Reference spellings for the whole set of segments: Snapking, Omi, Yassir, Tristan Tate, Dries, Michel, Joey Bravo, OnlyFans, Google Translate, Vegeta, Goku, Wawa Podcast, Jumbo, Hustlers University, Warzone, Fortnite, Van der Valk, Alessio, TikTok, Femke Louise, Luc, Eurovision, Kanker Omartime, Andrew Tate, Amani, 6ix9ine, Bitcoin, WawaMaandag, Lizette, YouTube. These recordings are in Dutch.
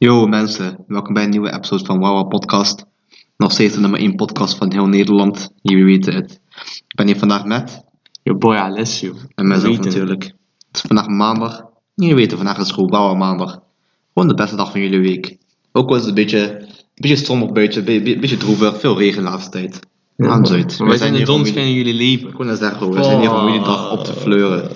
Yo mensen, welkom bij een nieuwe episode van Wawa Podcast. Nog steeds de nummer 1 podcast van heel Nederland. Jullie weten het. Ik ben hier vandaag met... Yo boy Alessio. En mezelf natuurlijk. Het is vandaag maandag. Jullie weten, vandaag is gewoon Wawa maandag. Gewoon de beste dag van jullie week. Ook al is het een beetje strommig buiten, een beetje droevig, veel regen de laatste tijd. Ja, aan Zuid. Maar wij zijn in de dons van jullie leven. Ik kon dat zeggen, we zijn hier van jullie dag op te fleuren.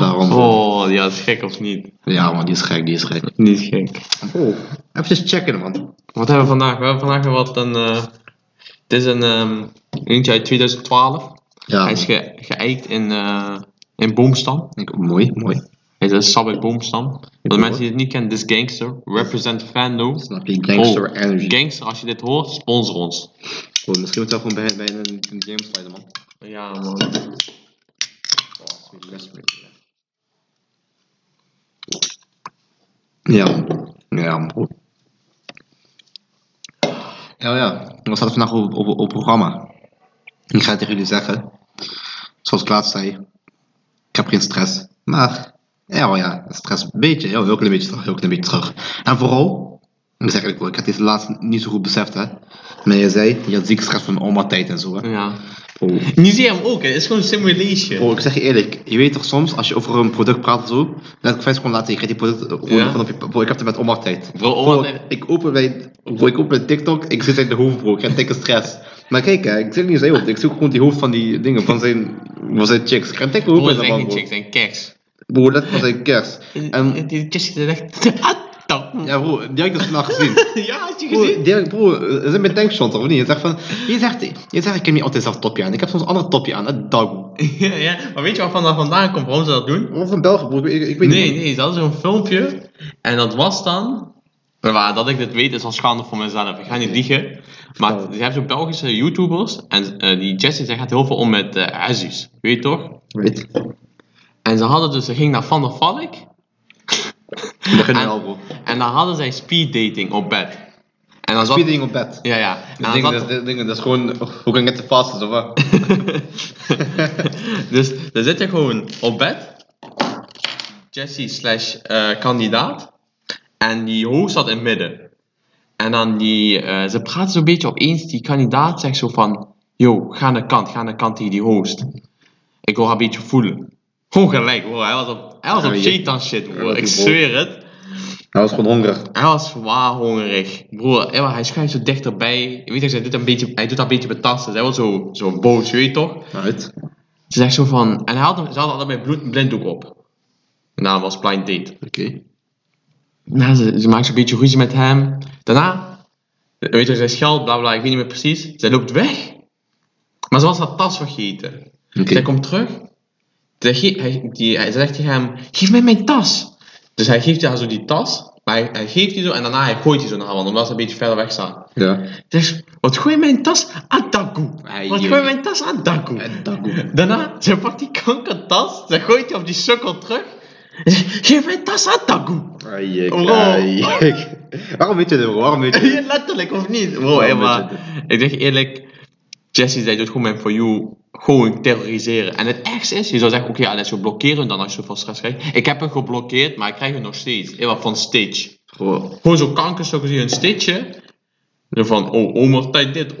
Daarom. Oh, ja, is gek of niet? Ja man, die is gek. Niet gek. Oh, even checken man. Wat hebben we vandaag? We hebben vandaag wat een... Het is een eentje uit 2012. Ja. Hij is geëikt in boomstam. Mooi. Hij is een Sabbath boomstam. Voor de mensen die het niet kennen, dit is Gangster. Represent fandom. Snap je? Gangster energy. Gangster, als je dit hoort, sponsor ons. Goed, misschien moet je wel gewoon bij een game spelen man. Ja man. Ja. Ja. Wat staat er vandaag op programma? Ik ga het tegen jullie zeggen. Zoals ik laatst zei. Ik heb geen stress. Maar, ja. Stress een beetje. Heel klein beetje terug. En vooral, ik zeg eigenlijk wel. Ik had deze laatst niet zo goed beseft hè. Maar je zei, je had ziek stress van oma tijd en zo hè. Ja. Nu zie je hem ook, hè. Het is gewoon een simulation. Ik zeg je eerlijk, je weet toch soms, als je over een product praat of zo, laat ik vijf seconden laten, je krijgt die product gewoon van op je... ik heb het met onmachtheid. Ik open bij TikTok, ik zit in de hoofd, bro. Ik heb dikke stress. Maar kijk, hè, ik zit niet in zijn hoofd. Ik zoek gewoon die hoofd van die dingen, van zijn chicks. Ik heb dikke hoofd in zijn hoofd, bro. Chicks zijn kers. Bro, dat was zijn kers. En die chicks zitten echt... Ja bro, die heb ik dus vandaag gezien. Ja, had je gezien? Bro, dat is mijn denkstand of niet? Je zegt, ik heb niet altijd zelf topje aan. Ik heb soms een ander topje aan, dat dag. Ja, maar weet je waar vandaan komt, waarom ze dat doen? Of een België, bro, ik weet niet. Nee, ze hadden zo'n filmpje. En dat was dan... Maar dat ik dit weet is al schandig voor mezelf. Ik ga niet liegen. Maar ze hebben zo'n Belgische YouTubers. En die Jesse, zij gaat heel veel om met Aziz. Weet je toch? Weet. En ze ging naar Van der Valk... En dan hadden zij speeddating op bed. Speeddating op bed? Ja. Dat is gewoon, hoe kan ik het te vast is of wat? Dus dan zit je gewoon op bed. Jesse /kandidaat. En die host zat in het midden. En dan ze praten zo'n beetje opeens. Die kandidaat zegt zo van: yo, ga naar de kant tegen die host. Ik wil haar een beetje voelen. Gewoon gelijk hoor, hij was op Shaitan shit hoor, ik zweer het. Hij was gewoon hongerig. Hij was zwaar hongerig. Broer, hij schuift zo dichterbij. Je weet toch, hij doet dat een beetje betasten. Hij wordt zo boos, weet je toch? Uit. Ze zegt zo van, en ze hadden allebei blinddoek op. Daarna was blind date. Oké. Nou, ze maakt zo'n beetje ruzie met hem. Daarna, weet je, zij scheldt, blablabla, ik weet niet meer precies. Zij loopt weg. Maar ze was haar tas vergeten. Okay. Zij komt terug. Hij zegt tegen hem: geef mij mijn tas. Dus hij geeft haar zo die tas. Maar hij geeft die zo en daarna hij gooit die zo naar haar, omdat ze een beetje verder weg staat. Ja. Dus wat gooi mijn tas aan Dagoe? Daarna, ze pakt die kankertas, ze gooit die op die sukkel terug. Geef mijn tas aan Dagoe. Waarom weet je dit? Letterlijk of niet? Maar ik zeg eerlijk, Jesse zei: doet gewoon mijn for you. Gewoon terroriseren. En het ergste is, je zou zeggen, oké, Alessio, blokkeer hem dan als je zoveel stress krijgt. Ik heb hem geblokkeerd, maar ik krijg hem nog steeds. Ewa van Stitch. Gewoon zo'n kankerstukken zie je een Stitchje. Van, omertijd dit.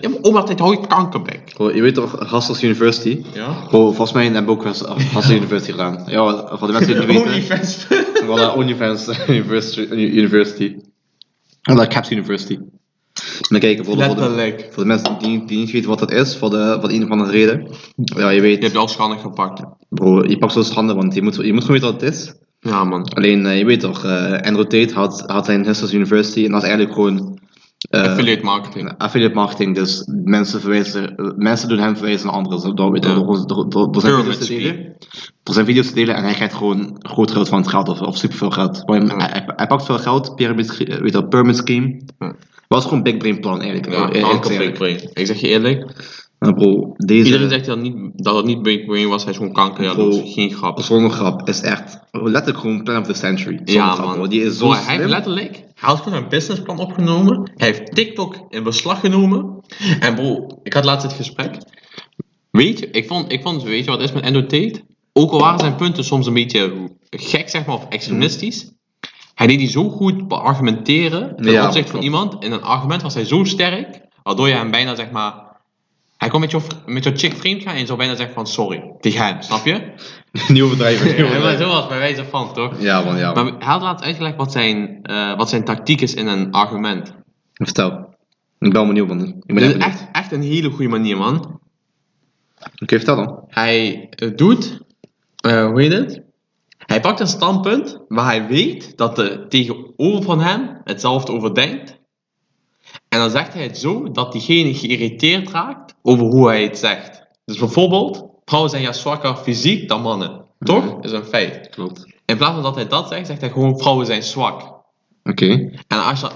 Ja, maar omertijd hou je kankerbek. Je weet toch, Hustlers University? Ja. Volgens mij hebben we ook Hustlers University gedaan. Ja, voor de mensen die het weten. OnlyFans. OnlyFans University. Caps University. Maar kijk, voor de mensen die niet weten wat dat is, voor de een of andere reden. Ja, je weet... Je hebt al schandig gepakt. Bro, je pakt zo schande, want je moet gewoon weten wat het is. Ja, man. Alleen, je weet toch, Andrew Tate had zijn Hustlers University en dat is eigenlijk gewoon... affiliate marketing, dus mensen doen hem verwijzen naar anderen. Door zijn video's te delen en hij krijgt gewoon groot geld van het geld, of superveel geld. Hij pakt veel geld, pyramid scheme. Ja. Was gewoon big brain plan eigenlijk. Ja, big brain. Ik zeg je eerlijk. Nou bro, iedereen zegt dat het niet big brain was. Hij is gewoon kanker. Ja, bro, dat is geen grap. Zonder grap. Is echt letterlijk gewoon plan of the century. Ja grap, man. Bro. Die is zo slim. Hij heeft letterlijk. Hij had gewoon een businessplan opgenomen. Hij heeft TikTok in beslag genomen. En bro, ik had laatst het gesprek. Weet je, ik vond weet je wat is met Andrew Tate? Ook al waren zijn punten soms een beetje gek zeg maar of extremistisch. Hij deed die zo goed beargumenteren ten opzichte van iemand. En een argument was hij zo sterk, waardoor je hem bijna zeg maar... Hij kon met jouw chick vreemd gaan en je zou bijna zeggen van sorry, tegen hem, snap je? Niet overdrijven. Ja, zo was bij wijze van, toch? Ja man, ja man. Maar hij had laatst uitgelegd wat zijn tactiek is in een argument. Vertel. Ik ben benieuwd, man. Het is echt een hele goede manier, man. Oké, vertel dan. Hij doet... hoe heet het? Hij pakt een standpunt waar hij weet dat de tegenover van hem hetzelfde over denkt. En dan zegt hij het zo dat diegene geïrriteerd raakt over hoe hij het zegt. Dus bijvoorbeeld, vrouwen zijn ja zwakker fysiek dan mannen. Toch? Dat is een feit. Klopt. In plaats van dat hij dat zegt, zegt hij gewoon vrouwen zijn zwak. Oké.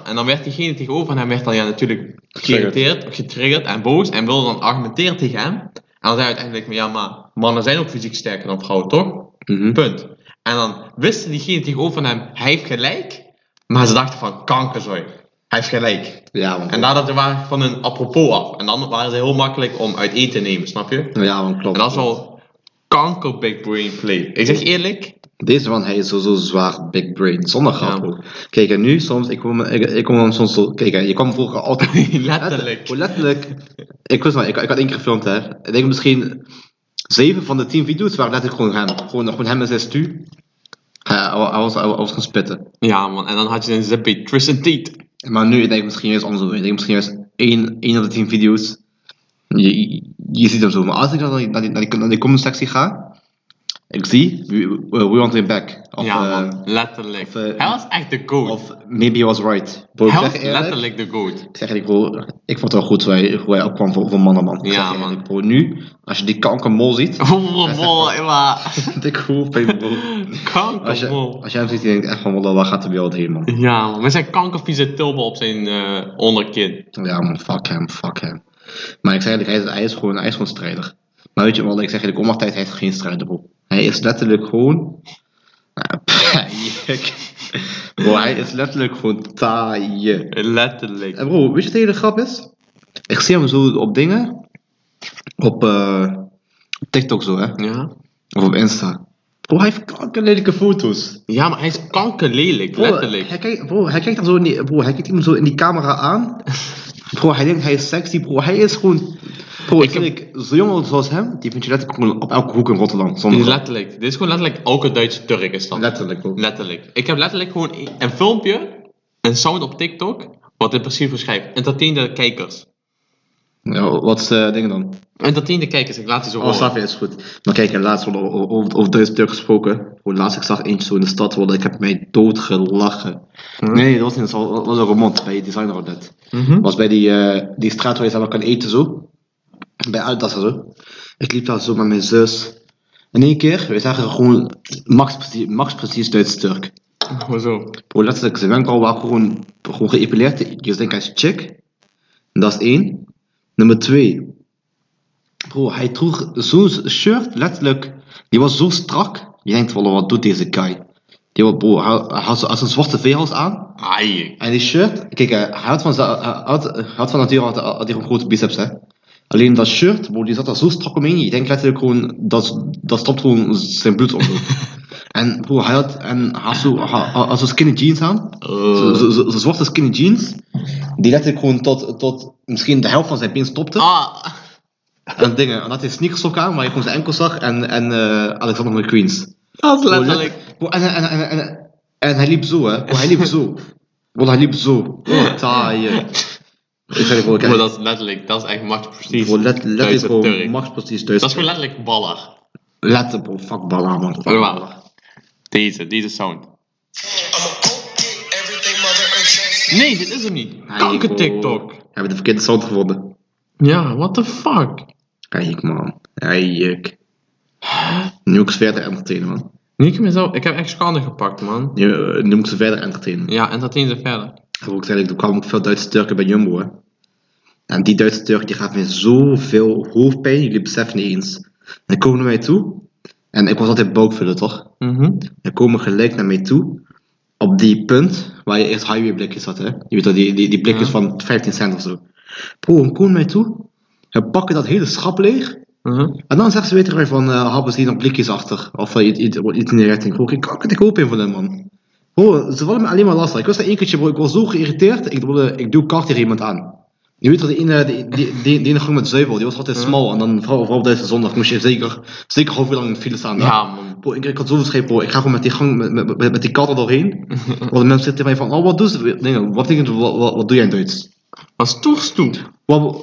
En dan werd diegene tegenover en hij werd dan ja natuurlijk getriggerd en boos en wilde dan argumenteren tegen hem. En dan zei hij uiteindelijk, ja maar mannen zijn ook fysiek sterker dan vrouwen, toch? Mm-hmm. Punt. En dan wisten diegene tegenover hem, hij heeft gelijk, maar ze dachten van kankerzooi. Hij heeft gelijk. Ja, man. En daardoor waren ze van hun apropos af. En dan waren ze heel makkelijk om uit eten te nemen, snap je? Ja, man, klopt. En dat is wel kanker big brain play. Ik zeg eerlijk. Deze man, hij is zo zwaar big brain. Zonder grap ook. Kijk, en nu soms, ik kom dan soms zo... Kijk, je kwam vroeger altijd... letterlijk. Ik had 1 keer gefilmd, hè. Ik denk misschien 7 van de 10 video's waren letterlijk gewoon hem. Gewoon hem en zijn stuur. Hij was gaan spitten. Ja, man. En dan had je een zippy Tristan Tate. Maar nu, ik denk misschien juist andersom. Ik denk misschien juist 1 op de 10 video's. Je ziet hem zo. Maar als ik naar die comment sectie ga, ik zie, we want him back. Of, ja, man, letterlijk. Of, hij was echt de goat. Of maybe he was right. Bro, hij was letterlijk de goat. Ik zeg eigenlijk, bro, ik vond het wel goed hoe hij opkwam voor mannen, man. Ja, man. Bro, nu, als je die kankermol ziet. Kankermol, maar. Dik hoef, bro. Kankermol. Als je hem ziet, dan denk ik echt van, wat gaat er bij jou heen, man. Ja, man. Met zijn kankervieze tulbal op zijn onderkin. Ja, man, fuck hem. Maar ik zeg eigenlijk, hij is gewoon strijder. Maar weet je wel, ik zeg eigenlijk, hij heeft geen strijder, bro. Hij is letterlijk gewoon... Bro, hij is letterlijk gewoon taaie. Letterlijk. En bro, weet je wat de hele grap is? Ik zie hem zo op dingen. Op TikTok zo, hè. Ja. Of op Insta. Bro, hij heeft kankerlelijke foto's. Ja, maar hij is kankerlelijk, bro, letterlijk. Hij kijkt hem zo in die camera aan. Bro, hij denkt hij is sexy, bro. Hij is gewoon... Bro, zo'n jongen zoals hem, die vind je letterlijk gewoon op elke hoek in Rotterdam. Letterlijk. Dit is gewoon letterlijk elke Duitse Turk is dat. Letterlijk. Ik heb letterlijk gewoon een filmpje, een sound op TikTok, wat in principe beschrijft. Entertain de kijkers. Ja, wat is de ding dan? Entertain de kijkers, ik laat die zo horen. Oh, Safi is goed. Maar kijk, laatst over Duitse Turk gesproken. Hoe laatst ik zag eentje zo in de stad worden, ik heb mij doodgelachen. Mm-hmm. Nee, dat was niet, dat was een romant bij Designer Outlet. Mm-hmm. Was bij die straat waar je zelf kan eten zo. Bij Uitdassen zo. Ik liep daar zo met mijn zus. In één keer, we zagen gewoon Max precies Duits-Turk. Hoezo? Bro, letterlijk, zijn wenkbrauwen waren gewoon geëpileerd. Je denkt hij is chick. Dat is 1. Nummer 2. Bro, hij droeg zo'n shirt, letterlijk. Die was zo strak. Je denkt, wat doet deze guy? Bro, hij had een zwarte veehals aan. Ai. En die shirt, kijk, hij had van nature had hij een grote biceps, hè. Alleen dat shirt, bro, die zat daar zo strak omheen. Je denkt letterlijk gewoon, dat stopt gewoon zijn bloed op. En bro, hij had zo skinny jeans aan. Zo zwarte skinny jeans. Die letterlijk gewoon tot misschien de helft van zijn been stopte. Ah. En dingen. En had hij sneakers ook aan, waar je gewoon zijn enkel zag. En Alexander McQueen's. Dat is letterlijk. Bro, en hij liep zo, hè. Bro, hij liep zo. Bro, hij liep zo. Oh, taaie. Bro, dat is echt machtsprecies. Bro, letterlijk machtsprecies. Dat is gewoon letterlijk baller. Letterlijk, bro, fuck baller, man. Fuck baller. Deze sound. Nee, dit is hem niet. Kanker TikTok. We hebben de verkeerde sound gevonden. Ja, what the fuck. Kijk, man. Kijk. Nu moet ik ze verder entertainen, man. Ik heb echt schande gepakt, man. Nu moet ik ze verder entertainen. Ja, entertain ze verder. Ik zei, er kwamen ook veel Duitse Turken bij Jumbo, hè. En die Duitse Turk, die gaf me zoveel hoofdpijn, jullie beseffen niet eens. En dan komen naar mij toe. En ik was altijd buikvullen, toch? Mm-hmm. Dan komen gelijk naar mij toe. Op die punt, waar je eerst highway blikjes had, hè. Je weet dat, die blikjes van 15 cent of zo. Bro, dan komen mij toe. En pakken dat hele schap leeg. Mm-hmm. En dan zegt ze weer terug van, hebben ze hier nog blikjes achter? Of iets in de richting. Ik hoop in van hem, man. Bro, ze vallen me alleen maar lastig. Ik was daar één keertje, bro, ik was zo geïrriteerd. Ik doe kaart tegen iemand aan. Je weet dat die ene groep met Zevel, die was altijd smal. En dan, vooral op deze zondag, moest je zeker half uur lang in de file staan. Ja, man. Bro, ik had zoveel schreef, bro. Ik ga gewoon met die gang, met die kaart er doorheen. Want de mensen zeggen tegen mij van, oh, wat doe je? Nee, wat doe jij in Duits? Was toegst toe?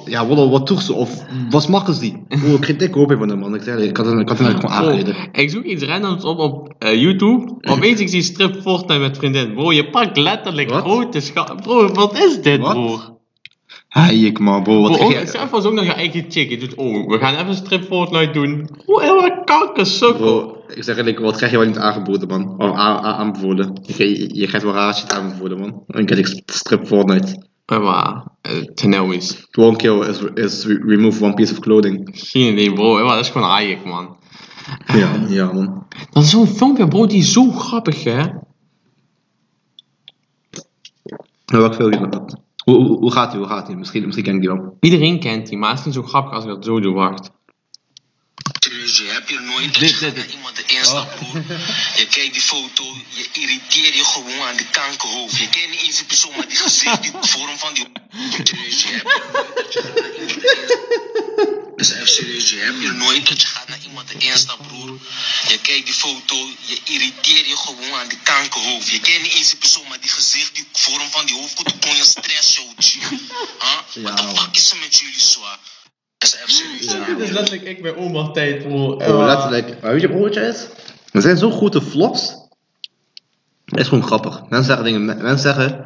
Ja, wat toegst toe? Of was makkers die? Bro, ik kreeg dikke hoop van hem, man. Ik had hem gewoon aangereden. Ik zoek iets randoms op YouTube. Opeens ik zie strip Fortnite met vriendin. Bro, je pakt letterlijk grote schaal. Bro, wat is dit, bro? Heik man, bro. Zelf was ook nog je eigen chick. Je doet, we gaan even strip Fortnite doen. Hoe kakkersukkel. Ik zeg eigenlijk, wat krijg je wel niet aangeboden, man? Of aanbevolen. Je krijgt wel raar shit aanbevolen, man. Dan krijg ik strip Fortnite. One kill is remove one piece of clothing. Geen idee, bro. Dat is gewoon aardig, man. Ja, man. Dat is zo'n filmpje, bro, die is zo grappig, hè? Welk filmpje is dat? Hoe gaat die? Misschien ken ik die wel. Iedereen kent die, maar het is niet zo grappig als ik dat zo doe, wacht. Heb je nooit dat je naar iemand de instap, broer? Je kijkt die foto, je irriteert je gewoon aan de kankerhoofd. Je kent niet eens die persoon, maar die gezicht, die vorm van die... Serieus, je hebt nooit dat je gaat naar iemand de instap. Dus even serieus, je hebt nooit dat je gaat naar iemand de instap, broer. Je kijkt die foto, je irriteert je gewoon aan de kankerhoofd. Je kent niet eens die persoon, maar die gezicht, die vorm van die hoofd, dan kon je stress, joh. Huh? Wat de fuck is er met jullie, zwaar? Dat is absoluut. Ja, dit is letterlijk ik bij oma tijd, bro. Letterlijk. Weet je broertje is? Er zijn zo goede flops. Het is gewoon grappig. Mensen zeggen, het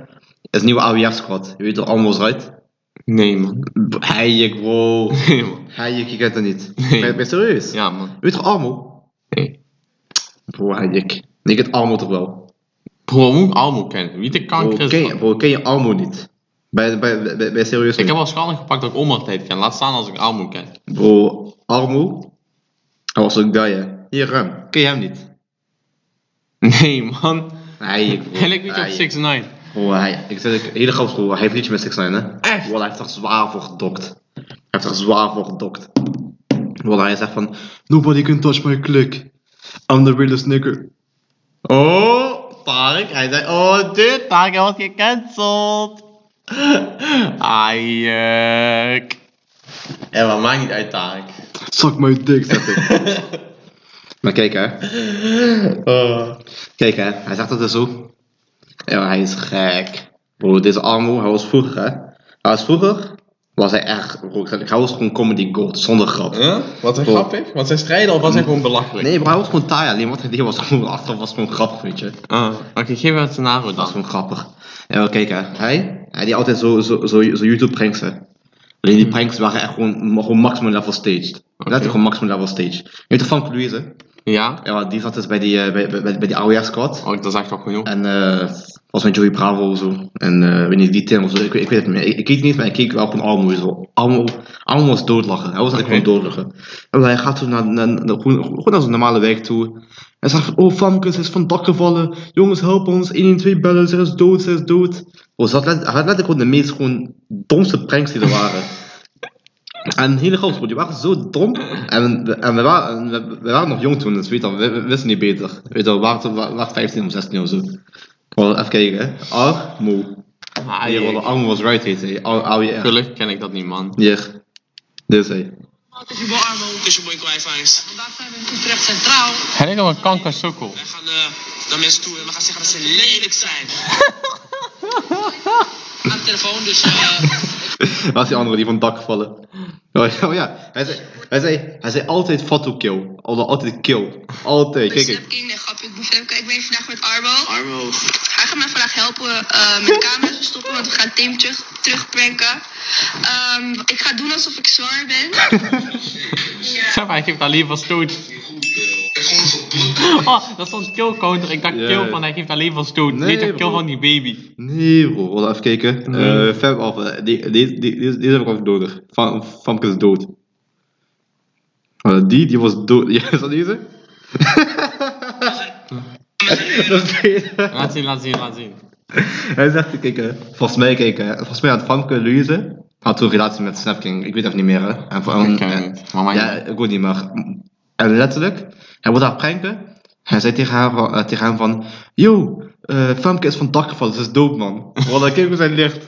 is een nieuwe AWR-squad. Je weet er allemaal uit. Nee, man. Heijek, bro. Nee, man. Heijek, je kent het niet. Nee. Ben je serieus? Ja, man. Weet je toch Almo? Nee. Bro, heijek. Ik ken Almo toch wel? Bro, moet ik Almo kennen? Wie de kanker is? Bro, ken je Almo niet? Bij serieus. Ik heb wel schade gepakt dat ik Omar-tijd ken. Laat staan als ik Armo ken. Bro, Armo? Hij was ook guy, hè? Hier, Rem. Ken je hem niet? Nee, man. Nee, bro. Hij lijkt niet op 6ix9ine. Bro, ik zeg het hele grap, bro. Hij heeft liedje met 6ix9ine, hè? Echt? Bro, hij heeft er zwaar voor gedokt. Bro, hij zegt van... Nobody can touch my click. I'm the realest nigger. Oh, Tariq. Hij zei... Oh, dude, Tariq, hij wordt gecanceld. Aijek. Maar maakt niet uit, Tariq. Zak mijn dik, zeg ik. Maar kijk, hè. Kijk, hè. Hij zegt dat dus zo. Ja, hij is gek. Bro, deze Armo, hij was vroeger, hè. Was hij echt... Hij was gewoon comedy gold, zonder grap. Ja? Wat een grappig? Want zijn strijden al was hij gewoon belachelijk. Nee, maar hij was gewoon taai. Alleen wat hij deed was gewoon achteraf was gewoon grappig, weet je. Oké, geef me het scenario dan. Dat was gewoon grappig. Ja, kijk hè. Hij deed altijd zo YouTube pranks hè. Alleen die pranks waren echt gewoon maximum level staged. Okay. Dat is gewoon maximum level staged. Weet je Femke Louise? Ja. Ja, die zat dus bij die AWR squad. Oh, dat zag ik toch genoeg. En was met Joey Bravo of zo. En weet niet, die Tim of zo. Ik weet het niet. Ik keek niet, maar ik keek wel gewoon Armo zo. Armo was doodlachen. Hij was eigenlijk gewoon doodlachen. En hij gaat zo naar zo'n normale wijk toe. Hij zegt van, oh Famke, ze is van het dak gevallen. Jongens, help ons. 112 bellen. Ze is dood. Oh, hij had letterlijk gewoon de meest gewoon domste pranks die er waren. En hele grap, die waren zo dom. En we waren nog jong toen, dus weet je, we wisten niet beter. Weet je, we waren 15 of 16 of zo. Even kijken, hè. Armo. Armo was right, heet hij. Gelukkig ken ik dat niet, man. Hier. Dit is hij. Wat is je boy Armo? Wat is je boy kwijfijns? Vandaag zijn we in Utrecht Centraal. Hij lijkt wel een kankersukkel. Wij gaan naar mensen toe en we gaan zeggen dat ze lelijk zijn. Aan de telefoon, dus... Dat is die andere die van het dak vallen. Oh ja, hij zei altijd fatto kill. Altijd kill. Altijd. Kijk. Snapking, nee, grapje. Ik ben vandaag met Armo. Hij gaat mij vandaag helpen met camera's te stoppen, want we gaan Tim terugpranken. Ik ga doen alsof ik zwaar ben. Ja. Zeg maar, hij geeft daar liever stoot. Oh, dat stond kill counter. Ik dacht kill van hij geeft alleen van stoot. Nee, toch kill van die baby. Nee, bro. Wacht even kijken. Fab af. Deze heb ik al nodig. Famke is dood. Die was dood. Ja, is dat deze? Laat zien. Hij zegt, kijk, volgens mij had Femke Louise had toen relatie met Snapking. Ik weet dat niet meer, hè. Ik weet niet meer. En letterlijk, hij wilde haar pranken. Hij zei tegen hem van... Yo, Femke is van dak gevallen, ze is dood, man. Wallah, kijk hoe zijn licht.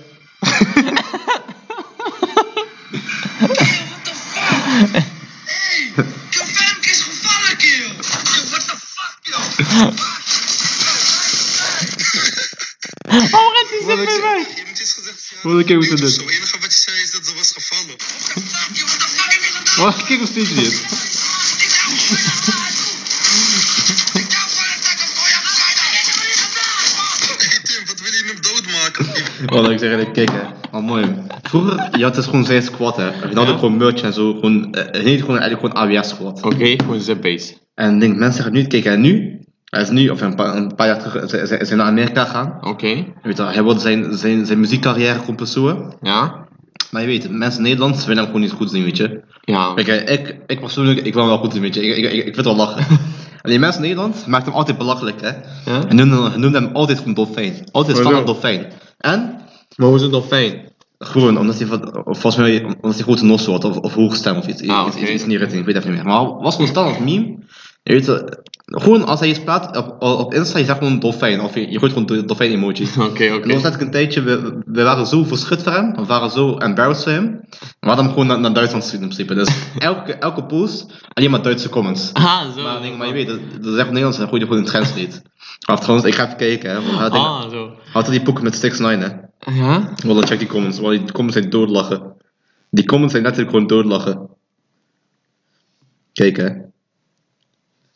Wat ik even doe. Zo enig wat je zei is dat ze was gevallen. Wacht, kijk hoe steeds die is. Hey Tim, wat wil je hem doodmaken? Oh, dat ik zeg eigenlijk, kijk hè. Oh, mooi. Vroeger, je had dus gewoon zijn squad hè. En dan had ik gewoon merch en zo. Gewoon, niet gewoon eigenlijk gewoon AWS squad. Oké, gewoon Z-base. En denk, mensen gaan nu kijken en nu. Hij is nu, of een paar jaar terug, is hij naar Amerika gegaan. Oké. Okay. Hij wilde zijn muziekcarrière gewoon pursueen. Ja. Maar je weet, mensen in Nederland willen hem gewoon niet goed zien, weet je. Ja. Kijk, ik persoonlijk, ik wil hem wel goed zien, weet je. Ik wil wel lachen. En die mensen in Nederland maakten hem altijd belachelijk, hè. Ja? En noemden hem altijd gewoon dolfijn. Altijd standaard dolfijn. En? Maar hoe is een dolfijn? Gewoon, omdat hij volgens mij, grote nos had, of hoge stem, of iets. Ah, okay. Iets in die richting, ik weet even niet meer. Maar was gewoon standaard meme. Je weet gewoon als hij iets praat op Insta, je zegt gewoon dolfijn, of je gooit gewoon dolfijn-emojis. Oké. En dan zat ik een tijdje, we waren zo verschut voor hem, we waren zo embarrassed voor hem, we hadden hem gewoon naar Duitsland gestuurd in principe. Dus elke post, alleen maar Duitse comments. Ah, zo. Maar je weet, dat is echt Nederlands, dan gooi je gewoon in het grenslied. Of trouwens, ik ga even kijken, hè. Zo. Had die poeken met 6ix9ine, hè. Ja? Wallah, check die comments, want die comments zijn doodlachen. Die comments zijn letterlijk gewoon doodlachen. Kijk, hè.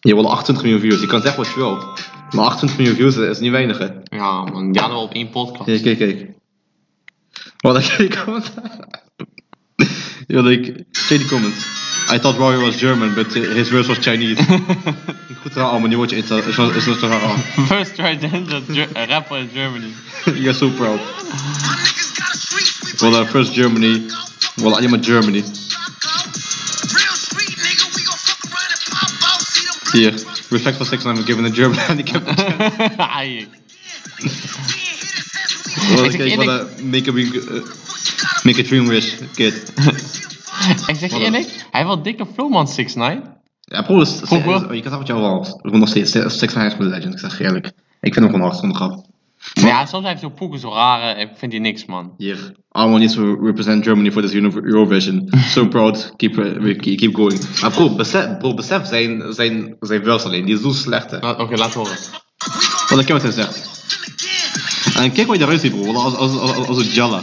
Je wil 28 miljoen views, je kan zeggen wat je wilt. Maar 28 miljoen views is niet weinig, hè? Ja, man, die hadden we op één podcast. Ja, kijk. Wat dan kijk ik comments? Yo, like, check die comments. I thought Rory was German, but his verse was Chinese. Goed raar, man, die woordje is nog zo raar. First transgender rapper in Germany. You're so proud. Well, first Germany. Well, alleen maar Germany. Hier, respect for 6ix9ine was given a German handicap. Make a dream wish, kid. Ik zeg je eerlijk, hij wil dikke flowman 6ix9ine. Ja, bro, je kan dat wat jou wel. Ik wil nog steeds 6ix9ine is gewoon een legend, ik zeg eerlijk. Ik vind hem gewoon hard zonder grap. Ja, soms heeft zo'n poeken zo rare, ik vind die niks, man. Hier, allemaal niet to represent Germany for this Eurovision. So proud, keep going. Maar bro, besef zijn verse alleen, die is zo slecht, hè. Oké, laat horen. Wat ik heb het gezegd. En kijk wat je eruit ziet, bro, als een jalla.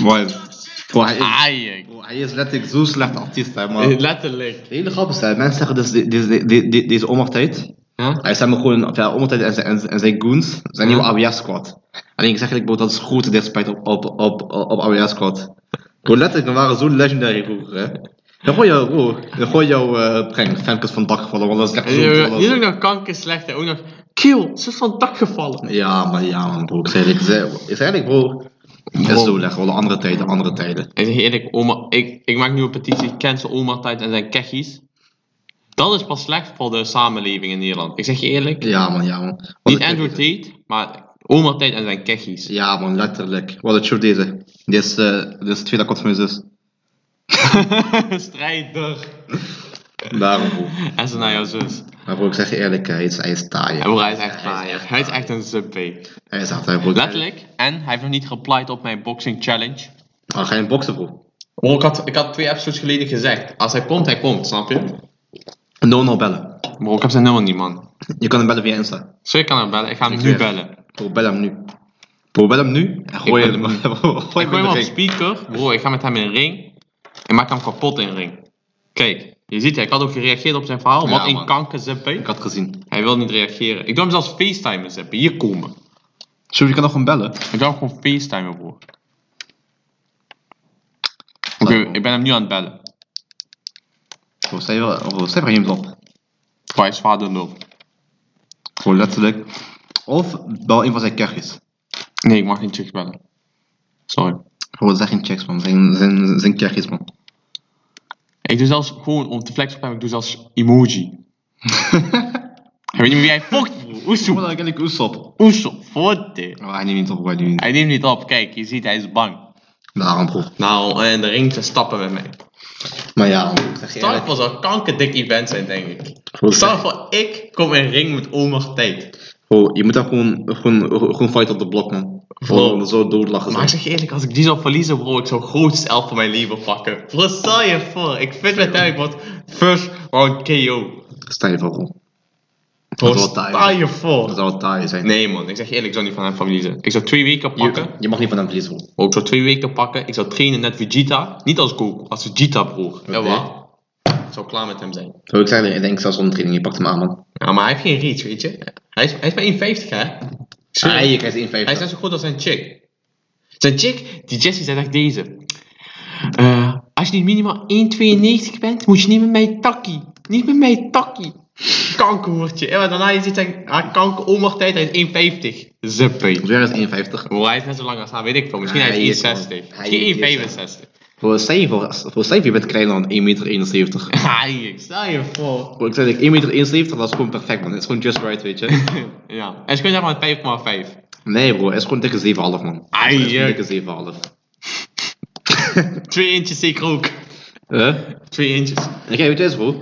Wow. Bro, hij is letterlijk zo slecht artiest, hè, man. Letterlijk. De hele grap is, hè, mensen zeggen dus deze Omar-tijd. Huh? Hij zijn maar gewoon, of ja, Omar-tijd en zijn goons, zijn nieuwe AWS-squad. En ik zeg eigenlijk, bro, dat is grote disrespect op AWS-squad. Bro, letterlijk, we waren zo legendary vroeger, hè. Dan gooi jouw prank, Femke is van dak gevallen, want dat is echt zo. Niet ook nog kanker slecht, hè, ook nog, kill, ze is van dak gevallen. Ja, man, bro, ik zei eigenlijk, bro. Het is zo lekker, wel andere tijden. Ik zeg eerlijk, oma, ik maak nu een petitie, cancel Oma-tijd en zijn keggies. Dat is pas slecht voor de samenleving in Nederland. Ik zeg je eerlijk. Ja man. Niet Andrew Tate, maar Oma-tijd en zijn keggies. Ja man, letterlijk. Wat een show deze. Dit is het tweede akkoord van mijn zus. Strijder. Daarom bro. En ze naar jouw zus. Maar bro, ik zeg je eerlijk, hij is taai. Ja, bro, hij is echt taai. Hij is echt een sub-B. Hij is echt taai. Letterlijk. En hij heeft nog niet geplied op mijn boxing challenge. Ah, ga je boksen, bro? Oh, ik had 2 episodes geleden gezegd. Als hij komt, snap je? En dan nog bellen. Bro, ik heb zijn nummer niet, man. Je kan hem bellen via Insta. Zo, ik kan hem bellen. Ik ga hem nu bellen. Bro, bel hem nu. En gooi hem. Gooi hem op speaker. Bro, ik ga met hem in een ring. En maak hem kapot in een ring. Kijk. Je ziet, ik had ook gereageerd op zijn verhaal. Wat een kanker, Zippie. Ik had gezien. Hij wil niet reageren. Ik doe hem zelfs facetimen, Zippie. Hier komen. Zo, je kan nog gewoon bellen. Ik doe hem gewoon facetimen, broer. Oké, ik ben hem nu aan het bellen. Bro, stijf er iemand op. Waar is vader nul? Gewoon letterlijk. Of bel een van zijn kerkjes. Nee, ik mag geen chicks bellen. Sorry. Gewoon, zeg geen chicks, man. Zijn kerkjes, man. Ik doe zelfs gewoon om te flexen op hem, ik doe zelfs emoji. Ik weet niet meer wie hij fokt. Oesop. Forte. Oh, hij neemt niet op. Hij neemt niet op. Kijk, je ziet, hij is bang. Daarom broer. Nou, en de ring te stappen met mij. Maar ja, Starfall zou kankerdik event zijn, denk ik. Starfall, ik kom in ring met Omar Tate. Oh, je moet daar gewoon fight op de blok, man. Bro, zo doodlachen. Maar ik zeg je eerlijk, als ik die zou verliezen, bro, ik zou het grootste elf van mijn leven pakken. Bro, stel je voor. Ik vind uiteindelijk wat first round KO. Stel je voor, bro. Bro, stel je voor. Dat zou wel taai zijn. Nee, man. Ik zeg je eerlijk, ik zou niet van hem verliezen. Ik zou 2 weken pakken. Je mag niet van hem verliezen, bro. Oh, ik zou 2 weken pakken. Ik zou trainen net Vegeta. Niet als Goku, als Vegeta, bro. Ja, wat? Ik zou klaar met hem zijn. Zo, ik zei, ik denk zelfs om training, je pakt hem aan, man. Ja, maar hij heeft geen reach, weet je. Hij is maar 1,50, hè? Hij is net zo goed als zijn chick. Zijn chick, die Jessie, zei echt deze. Als je niet minimaal 1,92 bent, moet je niet met mij takkie. Niet met mij takkie. Kankerhoertje. En daarna je ziet zijn kankeromertijd, hij is 1,50. Zuppie. Zo is 1,50. Oh, hij is net zo lang als haar, weet ik veel. Misschien hij is 1,60. Misschien 1,65. Voor je bent kleiner dan 1,71 meter. Ja, ik sta je voor. Bro, ik zei 1,71 meter, dat is gewoon perfect, man. Het is gewoon just right, weet je. Ja. En ze kunnen zeggen maar 5,5. Nee, bro. Het is gewoon dikke 7,5, man. Dikke 7,5. 2 inches zeker ook. Huh? 2 inches. Oké, weet je eens, bro.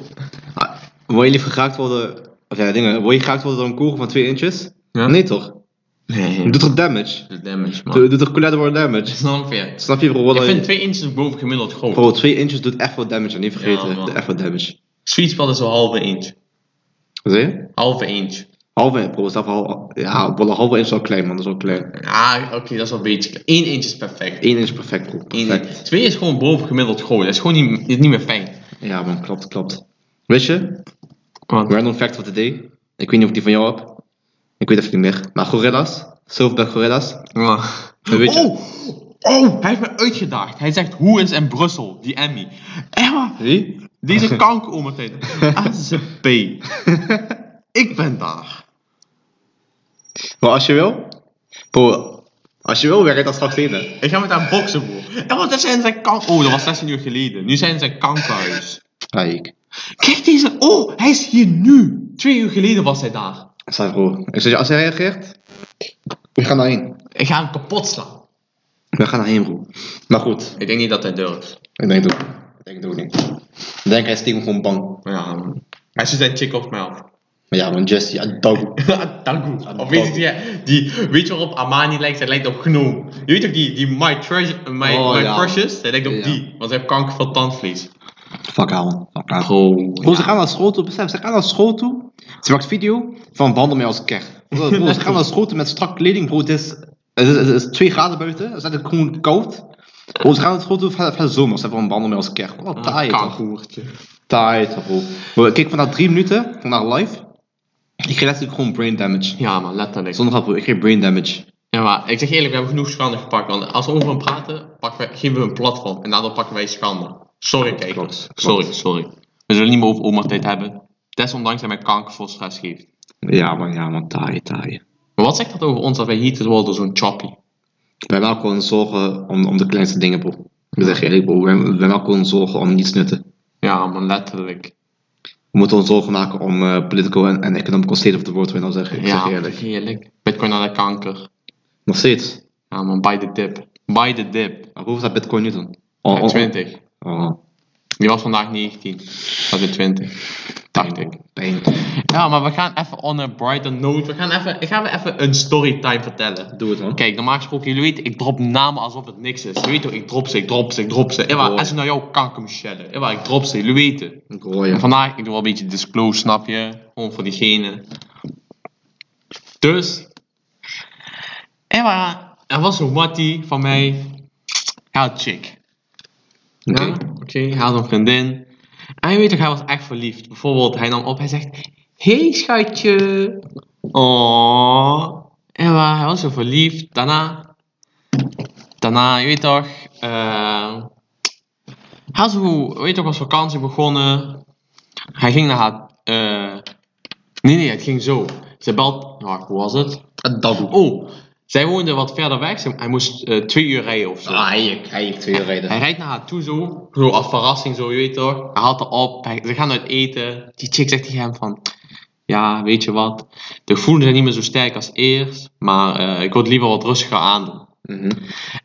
Wil je liever geraakt worden... Of ja, dingen. Wil je geraakt worden door een kogel van 2 inches? Ja? Nee, toch? Nee. Doet toch damage? Damage, man. Doet toch collateral damage? Snap je, bro? Ik vind 2 inches boven gemiddeld groot. Bro, 2 inches doet echt veel damage, niet vergeten. Ja, de echt veel damage. Sweet spot is wel halve inch. Wat zeg je? Halve inch. Halve inch, bro. Is dat wel, ja, bro, halve inch is wel klein, man. Dat is wel klein. Ah, oké, dat is wel een beetje. 1 inch is perfect. 1 inch perfect, bro. Perfect. 2 is gewoon boven gemiddeld groot. Dat is gewoon niet meer fijn. Ja, man. Klopt. Weet je? What? Random fact of the day. Ik weet niet of ik die van jou heb. Ik weet even niet meer. Maar gorillas. Silverback gorillas. Oh. Weet je. Oh, hij heeft me uitgedaagd. Hij zegt, hoe is in Brussel? Die Emmy. Emma. Wie? Deze kanker om het heen. AZP. Ik ben daar. Maar als je wil. Bro, als je wil, werk ik dat straks in. Ik ga met haar boksen, bro. En wat zijn zijn kanker... Oh, dat was 16 uur geleden. Nu zijn ze in kankerhuis. Kijk. Kijk deze. Oh, hij is hier nu. 2 uur geleden was hij daar. Bro. Ik zeg, als hij reageert, we gaan daarheen. Ik ga hem kapot slaan. We gaan daarheen, bro. Maar goed. Ik denk niet dat hij durft. Ik denk het ook niet. Ik denk hij is tegen gewoon bang. Ja, man. Hij zit zijn chick op mij af. Ja, man, Jesse, Adagu. Of weet je, weet je waarop Amani lijkt? Hij lijkt op Gnome. Je weet ook die My Precious? Hij lijkt op die, want hij heeft kanker van tandvlees. Fuck haar. Bro, ze gaan naar school toe. Besef, ze gaan naar school toe. Ze maakt video van wandel mij als kerk. Bro, ze gaan naar school toe met strak kleding, bro. Het is 2 graden buiten. Het is gewoon koud. Bro, ze gaan naar school toe van zomer. Ze hebben van wandel mij als kerk. Wat taai toch, hoertje. Taai toch, bro. Ik keek vandaag 3 minuten, vandaag live. Ik kreeg letterlijk gewoon brain damage. Ja, man, letterlijk. Zonder grap, bro. Ik kreeg brain damage. Ja, maar ik zeg eerlijk, we hebben genoeg schande gepakt. Want als we over hem praten, geven we een platform. En daardoor pakken wij schande. Sorry, kijkers. Sorry. We zullen niet meer over oma tijd hebben. Desondanks dat hij mij kanker voor stress geeft. Ja man, taaien. Maar wat zegt dat over ons dat wij heated worden door zo'n choppie? Wij maken ons zorgen om de kleinste dingen, bro. Ik zeg eerlijk, bro, wij maken ons zorgen om niets nutten. Ja man, letterlijk. We moeten ons zorgen maken om political en economical state of the world, nou zeg ik. Ja, eerlijk. Bitcoin naar de kanker. Nog steeds? Ja man, buy the dip. Maar hoeveel staat bitcoin nu dan? 20. Oh. Die was vandaag 19. Dat is 20. Dacht ik. Ja, maar we gaan even on a brighter note. Ik ga even een storytime vertellen. Doe het, man. Kijk, normaal gesproken, jullie weten, ik drop namen alsof het niks is. Je weet toch, ik drop ze. Ewa, als ik naar jou kanker moet shellen. Ewa, ik drop ze, jullie weten. Ik hoor je. En vandaag, ik doe wel een beetje disclose, snap je? Gewoon voor diegene. Dus. Ewa, er was zo'n mattie van mij. Hij had chick. Ja, oké, hij had een vriendin. En je weet toch, hij was echt verliefd. Bijvoorbeeld, hij nam op, hij zegt... Hey schatje. Oh. En hij was zo verliefd. Daarna, je weet toch... hij was vakantie begonnen. Hij ging naar haar... Nee, het ging zo. Ze belt... Nou, hoe was het? Oh. Zij woonde wat verder weg. Hij moest 2 uur rijden ofzo. Ah, hij heeft 2 uur rijden. Hij rijdt naar haar toe zo als verrassing zo, je weet toch. Hij haalt haar op, ze gaan uit eten. Die chick zegt tegen hem van... ja, weet je wat, de gevoelens zijn niet meer zo sterk als eerst, maar ik wil het liever wat rustiger aandoen. Mm-hmm.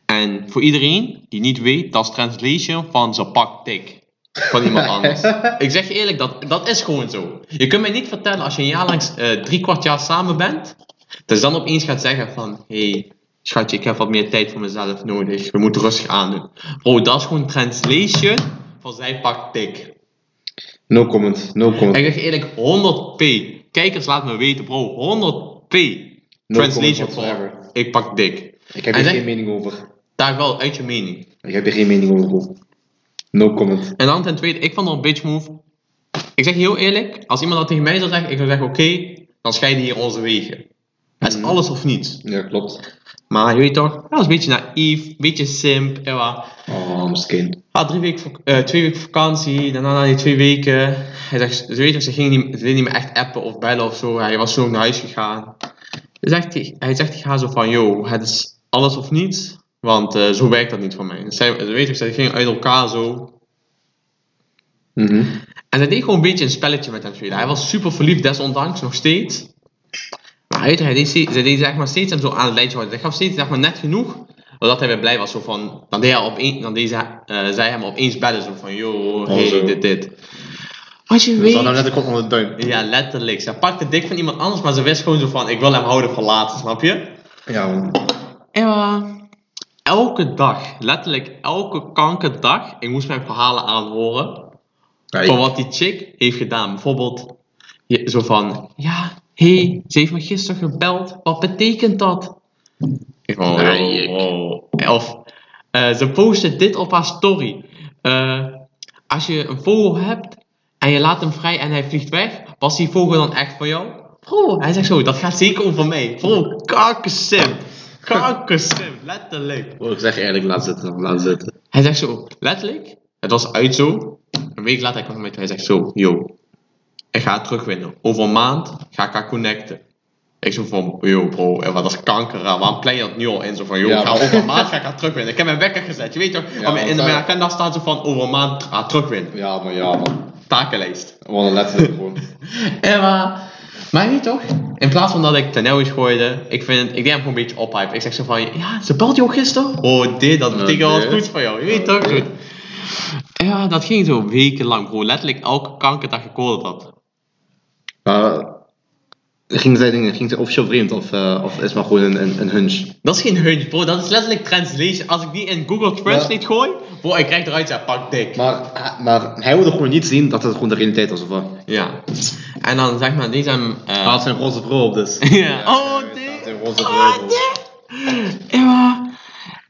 En voor iedereen die niet weet, dat is translation van ze pakt dik van iemand anders. Ik zeg je eerlijk, dat is gewoon zo. Je kunt mij niet vertellen als je een jaar lang 3/4 jaar samen bent, dat je dan opeens gaat zeggen van, hey, schatje, ik heb wat meer tijd voor mezelf nodig. We moeten rustig aandoen. Bro, dat is gewoon translation van zij pakt dik. No comment, no comment. En ik zeg eerlijk, 100p. Kijkers, laat me weten, bro. 100p. No translation van ik pak dik. Ik heb hier geen mening over. Daar wel, uit je mening. Ik heb hier geen mening over. No comment. En dan ten tweede, ik vond dat een bitch move. Ik zeg heel eerlijk, als iemand dat tegen mij zou zeggen, ik zou zeggen, oké, dan scheiden hier onze wegen. Het is alles of niets. Ja, klopt. Maar je weet toch, dat was een beetje naïef, een beetje simp. Ewa. Oh, misschien. Had 2 weken vakantie, daarna na die 2 weken. Hij zegt, ze weet toch, ze ging niet meer echt appen of bellen of zo. Hij was zo naar huis gegaan. Hij zegt tegen haar zo van, yo, het is alles of niets. Want zo werkt dat niet voor mij. Dus ze weet toch, ze gingen uit elkaar zo. Mm-hmm. En hij deed gewoon een beetje een spelletje met hem spelen. Hij was super verliefd, desondanks nog steeds. Maar hij deed zeg maar steeds hem zo aan het lijntje houden. Hij gaf steeds zeg maar, net genoeg, omdat hij weer blij was. Zo van, dan deed zij hem opeens bellen. Zo van, yo, hey, zo. dit. Als je weet... Dan net de kop van de duim. Ja, letterlijk. Ze pakte dik van iemand anders, maar ze wist gewoon zo van, ik wil hem houden voor later, snap je? Ja, man. Elke dag, letterlijk elke kankerdag, ik moest mijn verhalen aanhoren. Kijk. Van wat die chick heeft gedaan. Bijvoorbeeld, zo van, ja... Hé, ze heeft me gisteren gebeld. Wat betekent dat? Oh. Of, ze postte dit op haar story. Als je een vogel hebt en je laat hem vrij en hij vliegt weg, was die vogel dan echt van jou? Bro, hij zegt zo, dat gaat zeker over mij. Bro, kakkesimp. Kakkesimp, letterlijk. Bro, ik zeg eerlijk, laat zitten. Hij zegt zo, letterlijk. Het was uit zo. Een week later kwam hij met mij. Hij zegt zo, yo. Ik ga het terugwinnen. Over een maand ga ik haar connecten. Ik zo van, yo bro, wat is kanker, waarom plan je dat nu al in? Zo van, yo, over een maand ga ik haar terugwinnen. Ik heb mijn wekker gezet, je weet toch? Ja, in mijn agenda staat zo van, over een maand ga ik terugwinnen. Ja man. Takenlijst. Wat een letterlijk gewoon. Maar je weet toch? In plaats van dat ik tenellies gooide, ik deed hem gewoon een beetje ophypen. Ik zeg zo van, ja, ze belt jou gisteren? Oh, dat betekent wel wat goeds voor jou. Je weet toch? Goed. Ja, dat ging zo wekenlang, bro. Letterlijk elke kankerdag gekoord had. Ging zij officieel vreemd of is maar gewoon een hunch? Dat is geen hunch, bro. Dat is letterlijk translation. Als ik die in Google Translate gooi, bro, ik krijg eruit, ja, pak dik. Maar hij wilde gewoon niet zien dat het gewoon de realiteit was, of wat? Ja. En dan zeg maar, deze hem... Hij had zijn roze bro op, dus. Ja. Oh, nee. Ja.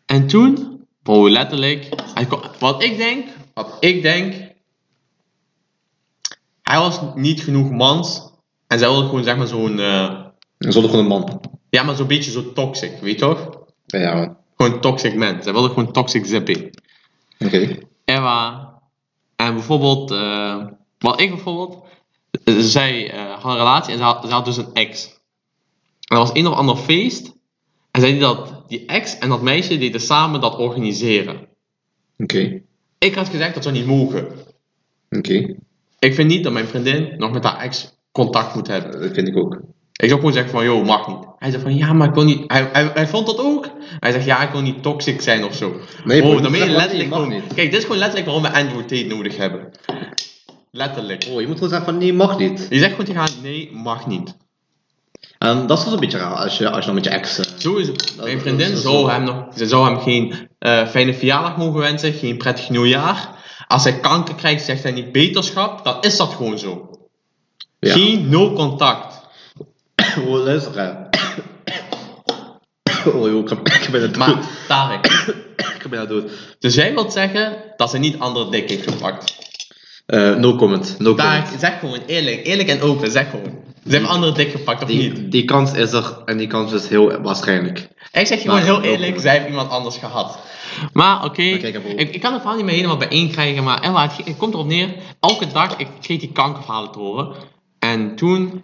En toen, bro, letterlijk... Wat ik denk... Hij was niet genoeg mans. En zij wilde gewoon zeg maar zo'n... Ze wilde gewoon een man. Ja, maar zo'n beetje zo toxic, weet je toch? Ja, man. Gewoon toxic man. Zij wilde gewoon toxic zippy. Oké. En bijvoorbeeld... Zij had een relatie en ze had dus een ex. En er was een of ander feest. En zij deed die ex en dat meisje deden samen dat organiseren. Oké. Ik had gezegd dat ze niet mogen. Oké. Ik vind niet dat mijn vriendin nog met haar ex contact moet hebben. Dat vind ik ook. Ik zou gewoon zeggen van, joh, mag niet. Hij zegt van, ja, maar ik wil niet... Hij vond dat ook. Hij zegt, ja, ik wil niet toxic zijn of zo. Nee, bro, dan ben je letterlijk gewoon... Kijk, dit is gewoon letterlijk waarom we Andrew Tate nodig hebben. Letterlijk. Oh, je moet gewoon zeggen van, nee, mag niet. Je zegt gewoon tegen haar, nee, mag niet. Dat is wel een beetje raar als je dan met je ex... Zo is het. Mijn vriendin zou hem geen fijne verjaardag mogen wensen, geen prettig nieuwjaar. Als hij kanker krijgt, zegt hij niet beterschap, dan is dat gewoon zo. Ja. Geen no contact. Oh, luister. Oh joh, ik ben het dood. Maar, Tariq. Ik ben het dood. Dus jij wilt zeggen dat ze niet andere dik heeft gepakt? No comment. No Tariq, zeg gewoon eerlijk en open, zeg gewoon. Ze hebben andere dik gepakt of niet? Die kans is er en die kans is heel waarschijnlijk. Ik zeg gewoon heel eerlijk, zij heeft iemand anders gehad. Maar oké, ik kan het verhaal niet meer helemaal bijeen krijgen, maar het komt erop neer. Elke dag, ik kreeg die kankerverhalen te horen. En toen,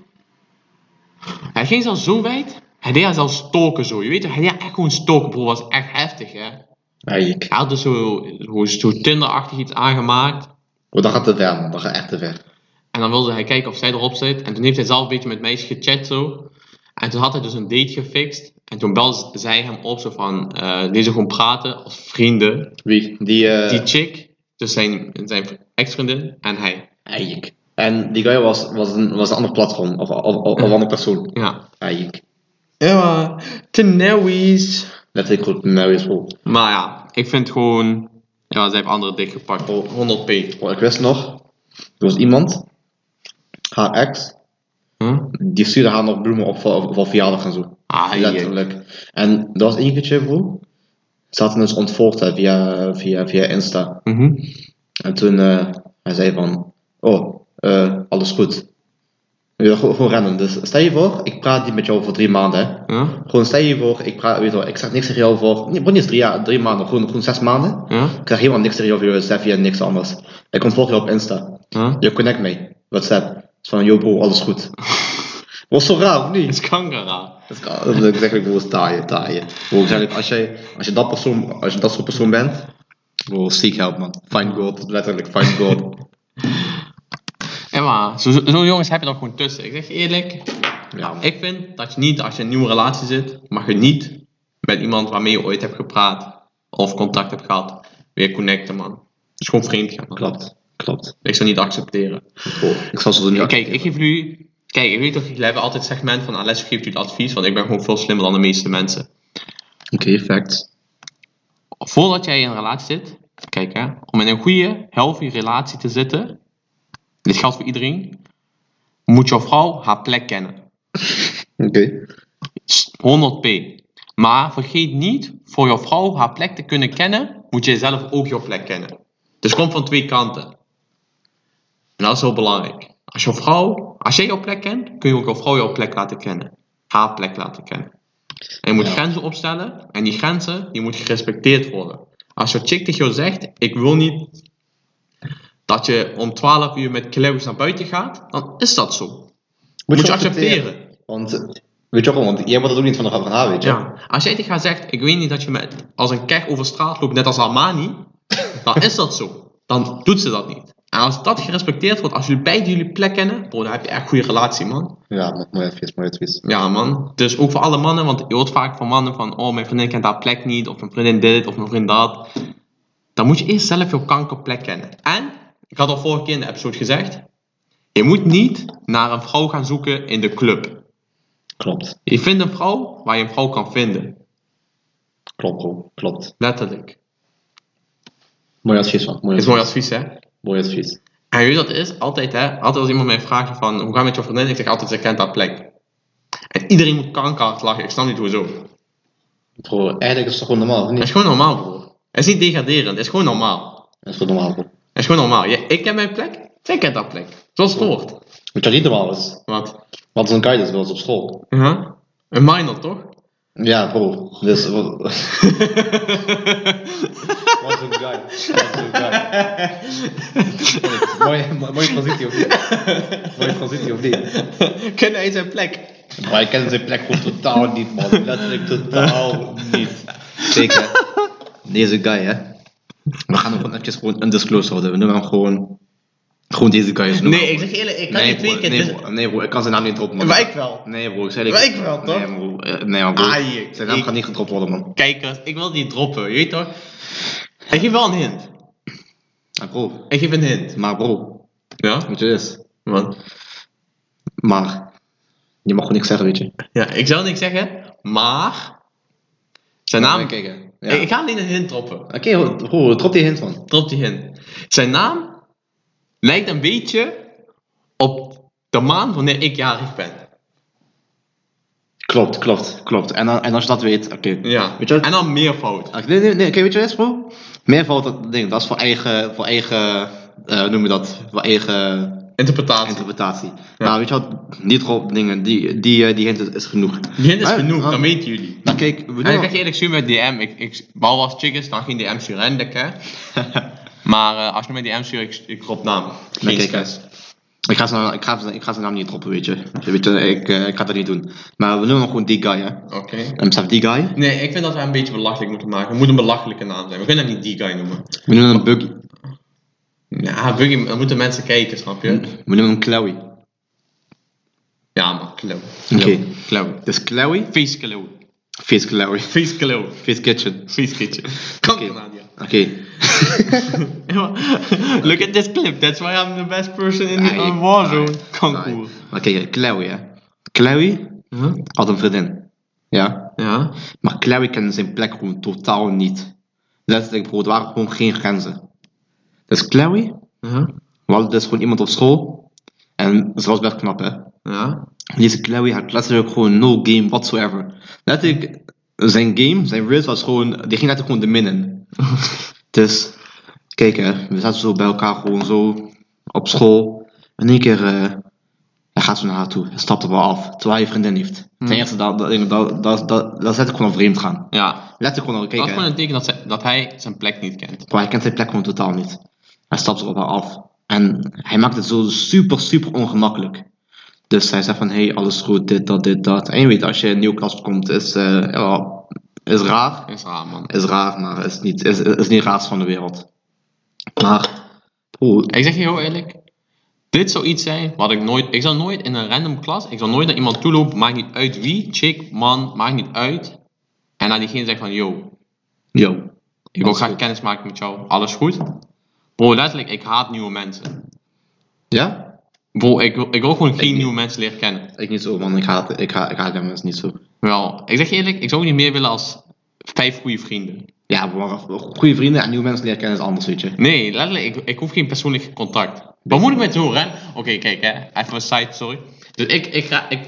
hij ging zelfs zo wijd, hij deed haar zelfs stoken zo. Je weet toch, hij deed echt gewoon stoken, bro, was echt heftig, hè. Eigenlijk. Hij had dus zo Tinder-achtig iets aangemaakt. Oh, dat gaat te ver, man, dat gaat echt te ver. En dan wilde hij kijken of zij erop zit. En toen heeft hij zelf een beetje met mij gechat zo. En toen had hij dus een date gefixt. En toen belde zij hem op zo van... deze gewoon praten als vrienden. Wie? Die chick. Dus zijn ex-vriendin en hij. Eigenlijk. En die guy was een ander platform. Of een andere persoon. Ja. Eigenlijk. Ja. Tenawies. Letterlijk goed. Tenawies. Maar ja. Ik vind gewoon... Ja, zij heeft anderen dichtgepakt. Oh, 100p. Oh, ik wist nog... Er was iemand, haar ex, die stuurde haar nog bloemen op voor verjaardag en zo. Ah, letterlijk. En dat was één keertje, bro. Ze had hem dus ontvolgd via Insta. Mm-hmm. En toen hij zei van, alles goed. Ja, gewoon rennen. Dus stel je voor, ik praat niet met jou voor 3 maanden. Hè. Ja. Gewoon stel je voor, ik zeg niks tegen jou voor... Nee, niet 3 maanden, gewoon 6 maanden. Ja. Ik zeg helemaal niks tegen jou via WhatsApp, via niks anders. Ik ontvolg jou op Insta. Ja. Je connect mij, WhatsApp. Dus van, yo bro, alles goed. Was zo raar, of niet? Het is kanker raar. Ik zeg, ik wil taaien. Als je dat soort persoon bent... Bro, seek help man. Find God, letterlijk, find God. Ja, maar zo'n jongens heb je dan gewoon tussen. Ik zeg eerlijk, ja, ik vind dat je niet, als je in een nieuwe relatie zit, mag je niet met iemand waarmee je ooit hebt gepraat of contact hebt gehad, weer connecten, man. Dus gewoon vreemd gaan, man. Klopt. Ik zou niet accepteren. Oh, ik zal ze niet accepteren. Kijk, ik geef nu... Kijk, ik weet toch, jullie hebben altijd het segment van Alessio geeft u het advies, want ik ben gewoon veel slimmer dan de meeste mensen. Oké, facts. Voordat jij in een relatie zit, kijk hè, om in een goede, healthy relatie te zitten... Dit geldt voor iedereen. Moet jouw vrouw haar plek kennen. Oké. 100p. Maar vergeet niet, voor jouw vrouw haar plek te kunnen kennen, moet jij zelf ook jouw plek kennen. Dus komt van 2 kanten. En dat is heel belangrijk. Als jij jouw plek kent, kun je ook jouw vrouw jouw plek laten kennen. Haar plek laten kennen. En je moet grenzen opstellen. En die grenzen, die moeten gerespecteerd worden. Als jouw chick tegen jou zegt, ik wil niet... dat je om 12 uur met kleeuwers naar buiten gaat, dan is dat zo. Moet je accepteren. Want, weet je wel, want jij moet dat ook niet van haar, weet je. Ja. Als jij tegen haar zegt, ik weet niet dat je als een keg over straat loopt, net als Amani, dan is dat zo. Dan doet ze dat niet. En als dat gerespecteerd wordt, als jullie beide jullie plek kennen, bro, dan heb je echt een goede relatie, man. Ja, mooi advies. Ja, man. Dus ook voor alle mannen, want je hoort vaak van mannen van, oh, mijn vriendin kent haar plek niet, of mijn vriendin dit, of mijn vriend dat. Dan moet je eerst zelf jouw kankerplek kennen. En... Ik had al vorige keer in de episode gezegd, je moet niet naar een vrouw gaan zoeken in de club. Klopt. Je vindt een vrouw waar je een vrouw kan vinden. Klopt. Letterlijk. Mooi advies, man. Mooi advies. Is mooi advies, hè? Mooi advies. En weet je dat is? Altijd, hè? Altijd als iemand mij vraagt van, hoe ga je met je vriendin? Ik zeg altijd, ze kent haar plek. En iedereen moet kankerhard lachen. Ik snap niet hoezo. Bro, eigenlijk is het gewoon normaal, of niet? Het is gewoon normaal, bro. Het is niet degraderend. Het is gewoon normaal. Het is gewoon normaal, bro. Dat is gewoon normaal. Ja, ik ken mijn plek, zij kent haar plek. Zoals het hoort. Weet je niet normaal is? Wat? Want zo'n guidance was op school. Uh-huh. Een minor, toch? Ja, bro. Dus... Wat een guy. Mooie transitie of niet? Ken hij zijn plek? Maar ik ken zijn plek gewoon totaal niet, man. Letterlijk totaal niet. Zeker. Deze guy, hè? We gaan hem netjes gewoon undisclosed houden. We noemen hem gewoon deze guy. Nee, ik zeg eerlijk, ik kan niet twee keer... Nee bro, ik kan zijn naam niet droppen, man. Maar ik wel. Nee bro, ik zei... Maar ik wel, toch? Nee man bro. Zijn naam gaat niet gedropt worden, man. Kijkers, ik wil niet droppen, je weet toch? Ik geef wel een hint. Ja bro. Ik geef een hint. Maar bro. Ja? Moet je eens. Want? Maar. Je mag gewoon niks zeggen, weet je. Ja, ik zou niks zeggen, maar... Zijn naam... Ja. Ik ga alleen een hint droppen. Oké, drop die hint, man. Zijn naam lijkt een beetje op de maan wanneer ik jarig ben. Klopt. En als je dat weet, oké. Ja. Weet je wat? En dan meervoud. Nee, oké, weet je wat is, bro? Meervoud, dat is voor eigen interpretatie. Ja. Maar weet je wat, niet op dingen, die hint is genoeg. Die hint is genoeg, dan weten jullie. Nou, kijk, en ik krijg eerlijk stuur met DM. Ik bouw als chickens, dan geen DM stuur en hè. Maar als je met DM stuur, ik drop naam. Geen stress. Ik ga zijn naam niet droppen, weet je. Ik ga dat niet doen. Maar we noemen gewoon die guy, hè. Oké. En bestaat die guy? Nee, ik vind dat we hem een beetje belachelijk moeten maken. We moeten een belachelijke naam zijn. We kunnen hem niet die guy noemen. We noemen hem Buggy. Ja, Buggy, er moeten mensen kijken, snap je? We noemen hem Chloe. Ja, maar Chloe. Oké, Chloe. Dus Chloe? Face Chloe. Face Chloe. Face Chloe. Face Kitchen. Face Kitchen. Come on, Nadia. Okay. Look at this clip. That's why I'm the best person in the Warzone concours. Maar kijk, Chloe, hè. Chloe had een vriendin. Ja? Ja. Maar Chloe kende zijn plek gewoon totaal niet. Letterlijk, bro, er waren gewoon geen grenzen. Dus Chloe, we hadden dus gewoon iemand op school. En ze was best knap, hè. Ja. Deze Chloe had letterlijk gewoon no game whatsoever. Letterlijk, zijn race was gewoon, die ging letterlijk gewoon de min in. Dus, kijk hè, we zaten zo bij elkaar gewoon zo, op school. En één keer, hij gaat zo naar haar toe, hij stapt er wel af, terwijl hij een vriendin heeft. Ten eerste, dat is letterlijk gewoon vreemd gaan. Ja. Letterlijk gewoon, kijk, dat is gewoon een teken dat hij zijn plek niet kent. Maar hij kent zijn plek gewoon totaal niet. Hij stapt er op haar af. En hij maakt het zo super ongemakkelijk. Dus hij zegt van, hey, alles goed, dit, dat. En je weet, als je in een nieuwe klas komt, is raar. Is raar, man. Is raar, maar is niet raars van de wereld. Maar, ik zeg je heel eerlijk, dit zou iets zijn wat ik zou nooit in een random klas, ik zou nooit naar iemand toe lopen, maakt niet uit wie, chick, man, maakt niet uit. En naar diegene zeg van, yo, ik wil graag kennis maken met jou, alles goed? Bro, letterlijk, ik haat nieuwe mensen. Ja? Bro, ik wil gewoon geen nieuwe mensen leren kennen. Ik niet zo, man. Ik haat die mensen niet zo. Wel, ik zeg je eerlijk, ik zou niet meer willen als 5 goede vrienden. Ja, maar goede vrienden en nieuwe mensen leren kennen is anders, weet je. Nee, letterlijk, ik hoef geen persoonlijk contact. Wat moet ik met zo'n rennen? Oké, kijk hè. Even een side, sorry. Dus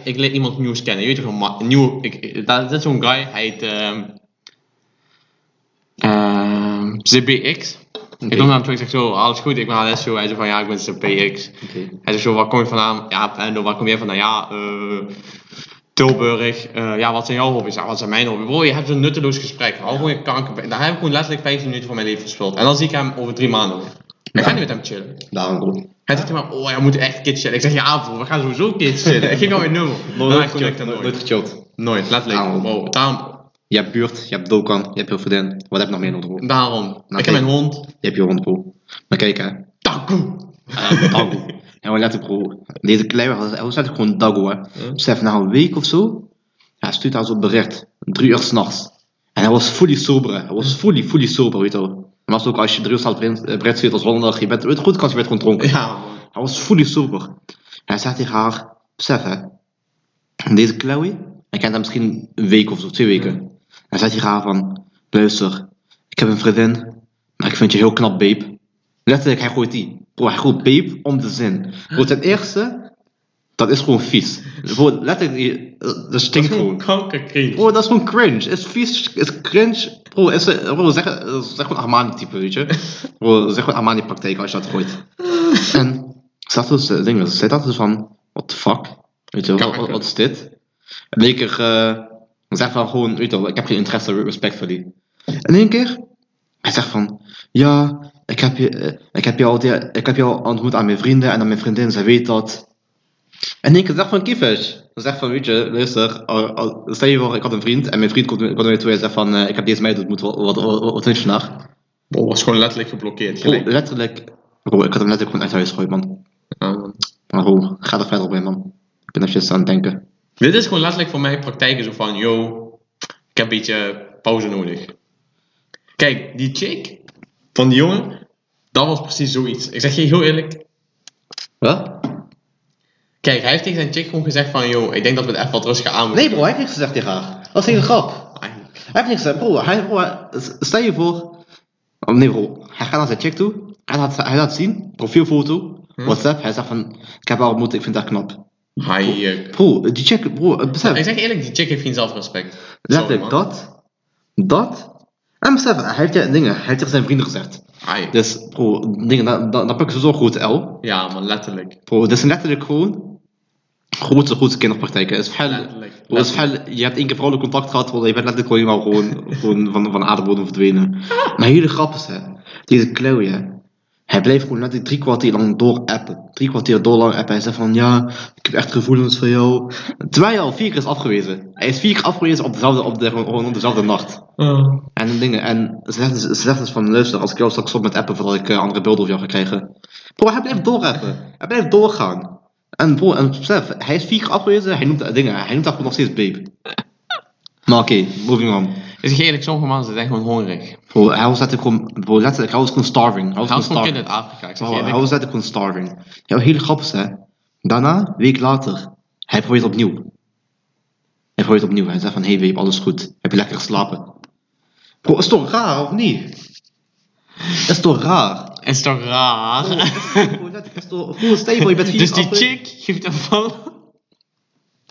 ik leer iemand nieuws kennen. Je weet toch, een nieuwe... Dat is zo'n guy, hij heet... ZBX. Okay. Ik noem hem terug, ik zeg zo, alles goed, ik ben Alessio. Hij zegt van, ja, ik ben CPX. Okay. Hij zegt zo, waar kom je vandaan? Ja, en waar kom jij vandaan? Ja, Tilburg. Ja, wat zijn jouw hobby's? Ja, wat zijn mijn hobby's? Bro, je hebt zo'n nutteloos gesprek. Hou gewoon je kanker. Daar heb ik gewoon letterlijk 15 minuten van mijn leven verspild. En dan zie ik hem over 3 maanden. Ik ga niet met hem chillen. Daarom goed. Hij zegt maar, we moeten echt kids chillen. Ik zeg, ja, bro, we gaan sowieso kids chillen. Ik ging alweer nummer. Nooit gechilled. Nooit, letterlijk. Bro, daarom... Je hebt buurt, je hebt Dokan, je hebt heel vriendin. Wat heb je nog meer nodig, bro? Daarom. Ik heb mijn hond. Je hebt je hond, bro. Maar kijk, hè. Dago. En we letten, bro. Deze kleine was echt gewoon Dago, hè. Besef, na een week of zo, hij stuurt haar zo'n bericht. 3 uur s'nachts. En hij was fully sober, hè. Hij was fully sober, weet je wel. Maar ook als je 3 uur s'nachts bericht stuurt als zondag, je bent goed kans, je bent gewoon dronken. Ja, bro. Hij was fully sober. En hij zegt tegen haar, besef, hè. Deze Chloe, hij kent hem misschien een week of zo, 2 weken. Ja. En zei tegen haar van, luister, ik heb een vriendin, maar ik vind je heel knap, babe. Letterlijk, hij gooit die. Bro, hij gooit babe om de zin. Bro, ten eerste, dat is gewoon vies. Bro, letterlijk, dat stinkt gewoon. Bro, dat is gewoon cringe. Is vies, is cringe. Bro, zeg gewoon Armani-type, weet je. Bro, zeg gewoon Armani-praktijk als je dat gooit. En ze dacht dus van, what the fuck? Weet je, wat is dit? Lekker... Hij zegt van gewoon, weet je wel, ik heb geen interesse, respect voor die. En één keer, hij zegt van, ja, ik heb jou ontmoet aan mijn vrienden en aan mijn vriendin, zij weet dat. En één keer zegt van Kiefers. Hij zegt van, weet je, luister, stel je voor, ik had een vriend en mijn vriend komt naar mij toe en zegt van, ik heb deze meid ontmoet, wat vind je vandaag? Bro, was gewoon letterlijk geblokkeerd. Gelijk. Letterlijk, bro, ik had hem letterlijk gewoon uit huis gegooid, man. Maar bro, ga er verder op in, man. Ik ben even aan het denken. Dit is gewoon letterlijk voor mij praktijken zo van, yo, ik heb een beetje pauze nodig. Kijk, die chick van die jongen, dat was precies zoiets. Ik zeg je heel eerlijk. Wat? Kijk, hij heeft tegen zijn chick gewoon gezegd van, yo, ik denk dat we het echt wat rustig aan moeten. Nee bro, hij heeft niks gezegd tegen haar. Dat is geen grap. Eigenlijk. Hij heeft niks gezegd, bro. Stel je voor, nee bro, hij gaat naar zijn chick toe. Hij laat zien, profielfoto, WhatsApp. Hij zegt van, ik heb haar ontmoet, ik vind haar knap. Bro, die chick, bro, besef. Ik zeg eerlijk, die chick heeft geen zelfrespect. Letterlijk, dat. En besef, hij heeft tegen zijn vrienden gezegd. Hai. Dus, bro, dan pak ik zo'n grote L. Ja, maar letterlijk. Bro, dit is letterlijk gewoon grootste kinderpraktijken. Letterlijk. Je hebt 1 keer vrouwelijk contact gehad, bro, je bent letterlijk gewoon van aardebodem verdwenen. Maar hele grap is, hè. Deze Chloe, hè. Hij blijft gewoon net 3 kwartier lang door appen. 3 kwartier door lang appen. Hij zegt van ja, ik heb echt gevoelens voor jou. Terwijl hij al 4 keer is afgewezen. Hij is 4 keer afgewezen op dezelfde nacht. Oh. En dingen. En ze zegt dus van luister, als ik jou straks stop met appen voordat ik andere beelden over jou ga krijgen. Bro, hij blijft doorappen. Hij blijft doorgaan. En bro, en besef, hij is 4 keer afgewezen. Hij noemt dat gewoon nog steeds babe. Maar oké, moving on. Het is eerlijk, sommige mensen zijn gewoon hongerig. Bro, hij was letterlijk gewoon starving. Hij was gewoon kind uit Afrika, ik zeg eerlijk. Hij was letterlijk gewoon starving. Ja, heel grappig hè. Daarna, een week later, hij probeert opnieuw. Hij zegt van, hey babe, alles goed. Heb je lekker geslapen? Bro, is toch raar, of niet? Is toch raar? Bro, stel je voor, je bent 4 keer afgewezen. Dus die chick geeft een van.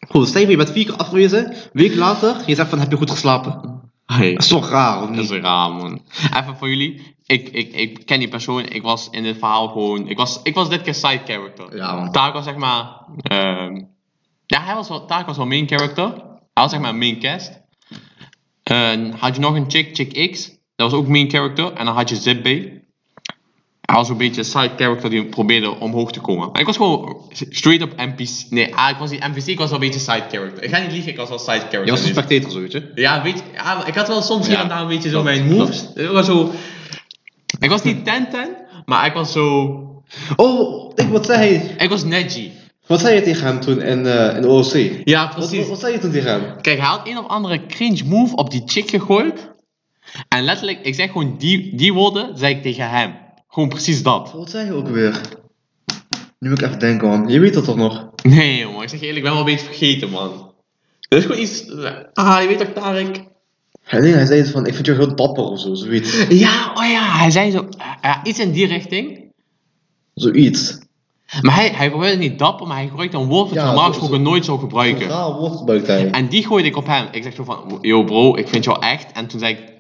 Bro, stel je voor, je bent 4 keer afgewezen. Een week later, je zegt van, heb je goed geslapen? Hey. Dat is toch raar, of niet? Dat is raar, man. Even voor jullie. Ik ken die persoon. Ik was in dit verhaal gewoon... Ik was dit keer side character. Ja, man. Tariq was zeg maar... Tariq was wel main character. Hij was zeg maar main cast. Had je nog een chick X. Dat was ook main character. En dan had je Zip B. Hij was een beetje side character die probeerde omhoog te komen. Maar ik was gewoon straight up NPC. Nee, ik was niet NPC, ik was wel een beetje side character. Ik ga niet liegen, ik was wel side character. Je was een spectator zo, weet je? Ja, weet je. Ja, ik had wel soms hier en daar een beetje zo mijn moves. Ik was zo... Ik was niet Tenten, maar ik was zo... Oh, wat zei hij? Ik was Neji. Wat zei je tegen hem toen in OC? Ja, precies. Wat zei je toen tegen hem? Kijk, hij had een of andere cringe move op die chick gegooid. En letterlijk, ik zeg gewoon die woorden, zei ik tegen hem. Gewoon precies dat. Wat zei je ook weer? Nu moet ik even denken, man. Je weet dat toch nog? Nee, jongen. Ik zeg je eerlijk, ik ben wel een beetje vergeten, man. Er is gewoon iets... Ah, je weet toch, Tariq? Nee, hij zei iets van, ik vind jou heel dapper of zo, zoiets. Ja, oh ja. Hij zei zo... iets in die richting. Zoiets. Maar hij probeerde niet dapper, maar hij gebruikte een woord dat hij normaal gesproken nooit zou gebruiken. Ja, woord gebruikt hij. En die gooide ik op hem. Ik zeg zo van, yo bro, ik vind jou echt. En toen zei ik,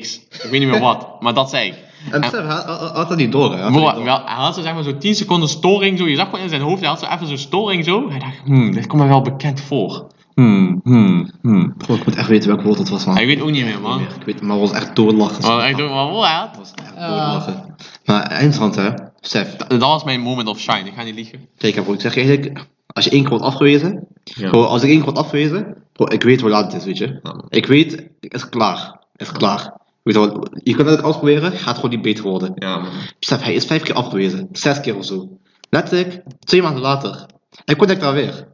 X. Ik weet niet meer wat, maar dat zei ik. En besef, hij had dat niet door, hè? Hij had zo, zeg maar, zo 10 seconden storing, zo. Je zag gewoon in zijn hoofd, hij had zo even zo'n storing, zo. Hij dacht, dit komt mij wel bekend voor. Bro, ik moet echt weten welk woord dat was, man. Hij weet ook niet meer, man. Ik weet, maar het was echt doorlachen. Het was echt doorlachen. Maar eindstand, hè? Besef. Dat was mijn moment of shine, ik ga niet liegen. Kijk, bro, ik zeg je eigenlijk, als je 1 keer wordt afgewezen... Ja. Bro, als ik 1 keer word afgewezen... Bro, ik weet hoe laat het is, weet je. Ja. Ik weet, het is klaar. Weet je kan het alles proberen, gaat gewoon niet beter worden. Ja, man. Besef, hij is 5 keer afgewezen. 6 keer of zo. Letterlijk, 2 maanden later. Hij contact daar weer.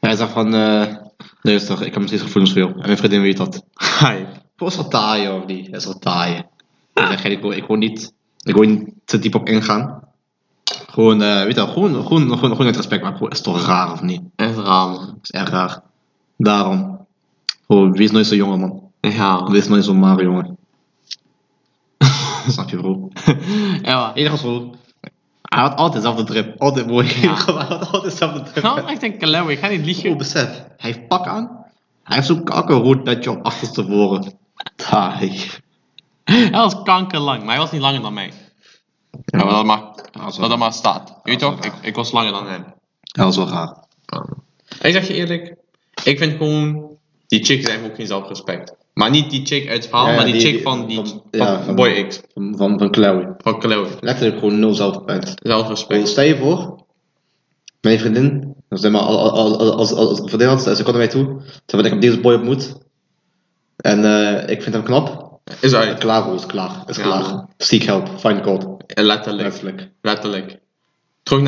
Hij zegt van, luister, ik heb nog steeds gevoelens voor jou. En mijn vriendin weet dat. Hi. Dat is wat taaien, of niet? Dat is wat taaien. Ja. Ik zeg, ik wil niet te diep op ingaan. Gewoon, weet je wel, gewoon het respect. Maar bro, is toch raar, of niet? Echt raar, man. Dat is echt raar. Daarom. Bro, wees nooit zo jong, man. Ja. Wees nooit zo maar, jongen. Snap je, bro? Ja. Enigszins, bro. Hij had altijd dezelfde drip. Altijd mooi. Ja. Hij had altijd dezelfde drip. Nou, echt een kalauw. Ik ga niet liegen. Oh, besef. Hij heeft pak aan. Hij heeft zo'n kankerrood petje op achterstevoren. Taai. Hij was kankerlang, maar hij was niet langer dan mij. Ja, maar dat maar staat. Weet je toch? Ik was langer dan hem. Dat was wel raar. Ja. Ik zeg je eerlijk. Ik vind gewoon... Die chicks hebben ook geen zelfrespect. Maar niet die chick uit het verhaal, maar die chick van Boy X. Van Chloe. Van Chloe. Letterlijk gewoon nul zelfrespect. Zelfrespect. Stel je voor, mijn vriendin, als ik een vriendin had, ze kwam naar mij toe, terwijl ik op deze boy op moet. En ik vind hem knap. Is uit. Klaar. Seek help, find God. Letterlijk. Terug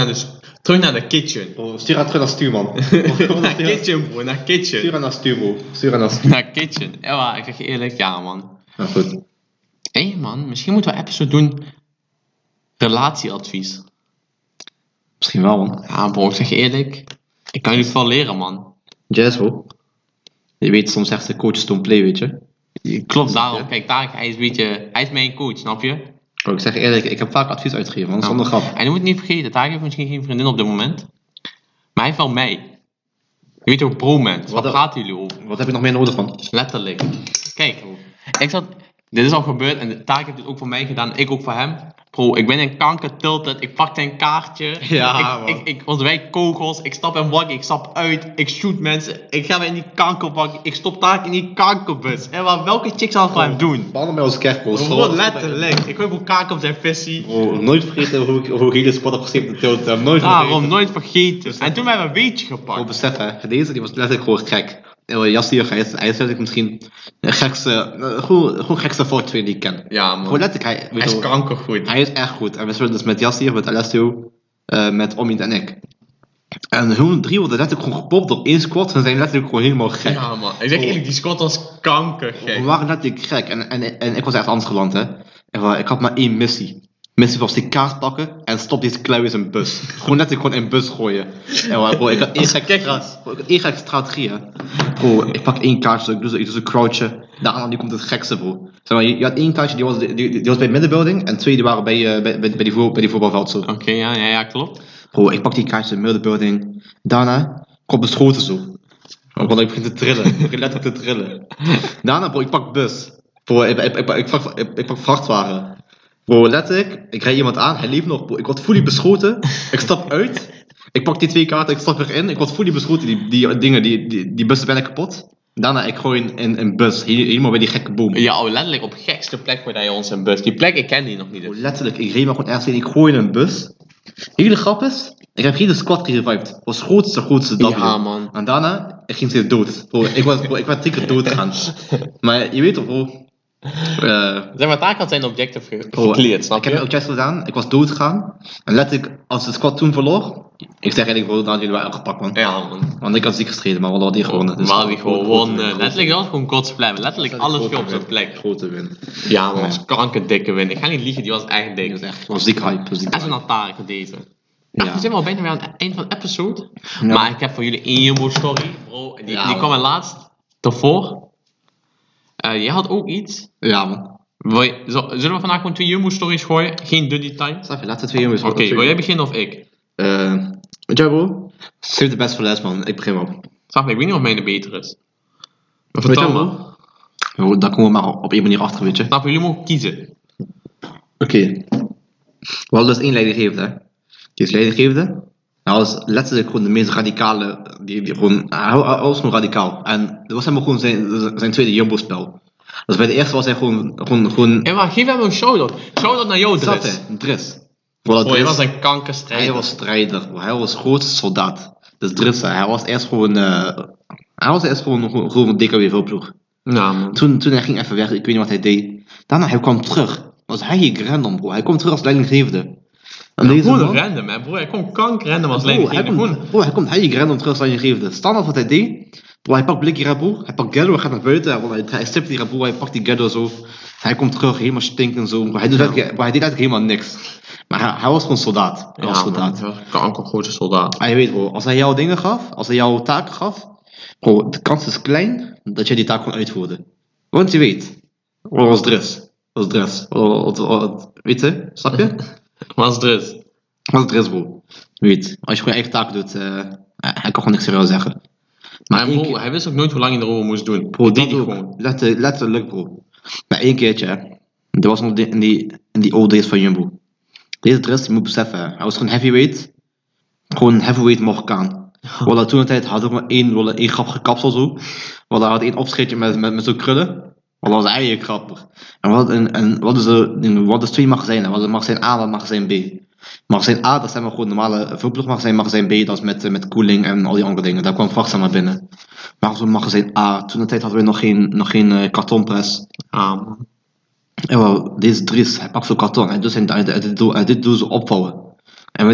naar de kitchen. Bro, stuur haar terug naar stuurman. Naar kitchen, bro. Naar kitchen. Stuur haar naar stuur, bro. Naar kitchen. Ja, ik zeg je eerlijk, ja, man. Ja, goed. Hé, man. Misschien moeten we een episode doen. Relatieadvies. Misschien wel, man. Ja, bro. Ik zeg je eerlijk. Ik kan jullie het wel leren, man. Jazz, bro. Je weet, soms zegt de coach don't play, weet je. Klopt, daarom. Ja. Kijk, Tariq, hij is mijn coach, snap je? Bro, ik zeg eerlijk, ik heb vaak advies uitgegeven, want zonder grap. En je moet niet vergeten, Tariq heeft misschien geen vriendin op dit moment. Maar hij heeft wel mij. Je weet ook, bro-man. Wat praten jullie over? Wat heb je nog meer nodig van? Letterlijk. Kijk, ik zat... Dit is al gebeurd en Tariq heeft het ook voor mij gedaan, ik ook voor hem. Bro, ik ben in kanker tilted, ik pak zijn kaartje, ja, ik ontwijk kogels, ik stap in wakkie, ik stap uit, ik shoot mensen, ik ga weer in die kankerwakkie, ik stop Tariq in die kankerbus. En wat, welke chick zal voor hem doen? Ballen bij ons kerkboos. Bro, letterlijk, ik gooi voor kaak op zijn visie. Bro, nooit vergeten hoe ik hele spot heb geschreven op de tilt, nooit vergeten. En toen hebben we een beetje gepakt. Bro, besef hè, deze die was letterlijk gewoon gek. Yassir, hij is misschien de gekste, gewoon gekste voortweer die ik ken. Ja, man. Letterlijk, hij is kankergoed. Hij is echt goed. En we speelden dus met Yassir, met Alessio, met Omi en ik. En hun drie worden letterlijk gewoon gepopt door één squad. En zijn letterlijk gewoon helemaal gek. Ja, man. Ik zeg eerlijk, die squad was kankergek. We waren letterlijk gek. En ik was echt anders geland, hè. Ik had maar één missie. Mensen was die kaart pakken en stop deze kluis in zijn bus. Gewoon letterlijk gewoon in bus gooien. En bro, ik had één gek strategie, hè. Bro, ik pak één kaartje, ik doe zo'n crouchje. Daarna die komt het gekste, bro. Zeg maar, je had één kaartje, die was bij de middenbuilding. En twee die waren bij die voetbalveld zo. Oké, ja, klopt. Bro, ik pak die kaartje in de middenbuilding. Daarna komt beschoten zo. Want ik begin te trillen. Ik begin letterlijk te trillen. Daarna, bro, ik pak bus. Bro, ik pak vrachtwagen. Bro, letterlijk, ik rijd iemand aan, hij leeft nog, bro. Ik word fully beschoten, ik stap uit, ik pak die twee kaarten, ik stap erin, ik word fully beschoten, die bussen ben ik kapot. Daarna, ik gooi in een bus, helemaal bij die gekke boom. Ja, letterlijk, op gekste plek waar je ons in bus, die plek, ik ken die nog niet. Bro, letterlijk, ik reed maar gewoon ergens in, ik gooi in een bus. Hele grap is, ik heb geen squad gerevived, dat was grootste W. Ja, man. En daarna, ik ging steeds dood. Bro, ik was 3 keer dood gaan. Maar je weet toch, bro. Zeg maar, Tariq had zijn objective gecleared, snap je? Ik heb mijn objective gedaan, ik was doodgegaan. En letterlijk, als de squad toen verloor, ik zeg eigenlijk, bro, dan jullie waren gepakt, man. Ja, man. Want ik had ziek gestreden, maar we hadden die gewonnen. Dus maar die gewonnen. Letterlijk, dat was gewoon godsplam. Letterlijk, alles viel op zijn plek. Grote win. Ja, man. Ja. Kankerdikke win. Ik ga niet liegen, die was echt dik. Was ziek hype. En zo naar Tariq deze. Ja. We zijn wel bijna weer aan het eind van de episode. Ja. Maar ik heb voor jullie één Jumbo story, bro. Die kwam er laatst tevoren. Jij had ook iets. Ja, man. Zullen we vandaag gewoon 2 Jumbo-stories gooien? Geen dirty time? Snap je, laten we 2 Jumbo's. Oké, wil jij beginnen of ik? Jumbo, schreef de best voor les, man. Ik begin wel. Snap je, ik weet niet of mij de beter is. Maar vertel me. Jo, daar komen we maar op één manier achter, weet je. Snap je, jullie mogen kiezen. Oké. We hadden dus 1 leidinggevende, hè. Die is leidinggevende. Hij was letterlijk gewoon de meest radicale, hij was gewoon radicaal. En dat was helemaal gewoon zijn tweede Jumbo-spel. Dus bij de eerste was hij gewoon... Hey, maar geef hem een shout-out. Shout-out naar jou, Dries. Dries. Hij was een kankerstrijder. Hij was strijder. Hij was grootste soldaat. Dus Dries, hij was eerst gewoon... Hij was eerst gewoon een DKW-ploeg. Ja, man. Toen hij ging even weg, ik weet niet wat hij deed. Daarna, hij kwam terug. Was hij hier random, bro. Hij kwam terug als leidinggevende. Gewoon random, hè, broer. Hij komt kank random als leidinggevende. Hij komt heilig random terug als leidinggevende. Standaard wat hij deed. Broer, hij pakt blikje raboe. Hij pakt Gado, hij gaat naar buiten. Hij stipt die raboe, hij pakt die Gado zo. Hij komt terug, helemaal stinkend zo. Broer, hij deed eigenlijk helemaal niks. Maar hij was gewoon soldaat. Hij was soldaat. Man, kanker grote soldaat. En je weet, bro, als hij jouw dingen gaf, als hij jouw taken gaf. Bro, de kans is klein dat jij die taak kon uitvoeren. Want je weet. Bro, was Dries. Weet je, snap je? Was Dries, bro. Weet, als je gewoon eigen taak doet, hij kan gewoon niks serieus zeggen. Maar bro, hij wist ook nooit hoe lang hij erover moest doen. Bro, dat deed hij gewoon. Letterlijk, bro. Maar 1 keertje, hè. Dat was nog in die old days van Jumbo. Deze Dries, je moet beseffen, hè. Hij was gewoon heavyweight. Gewoon heavyweight Morkaan. Voilà, toen de tijd had ook maar één grappige kapsel zo. Voilà, hij had één opscheetje met zo'n krullen. Want dat was eigenlijk grappig. En wat is 2 magazijnen? Wat is magazijn A en magazijn B? Magazijn A, dat zijn maar gewoon normale vulploegmagazijn. Magazijn B, dat is met koeling en al die andere dingen. Daar kwam vrachtzaam naar binnen. Maar zo'n magazijn A, toen de tijd hadden we nog geen kartonpres. En wel, deze Dries, hij pakt zo'n karton. En dus dit doel zo opvouwen. En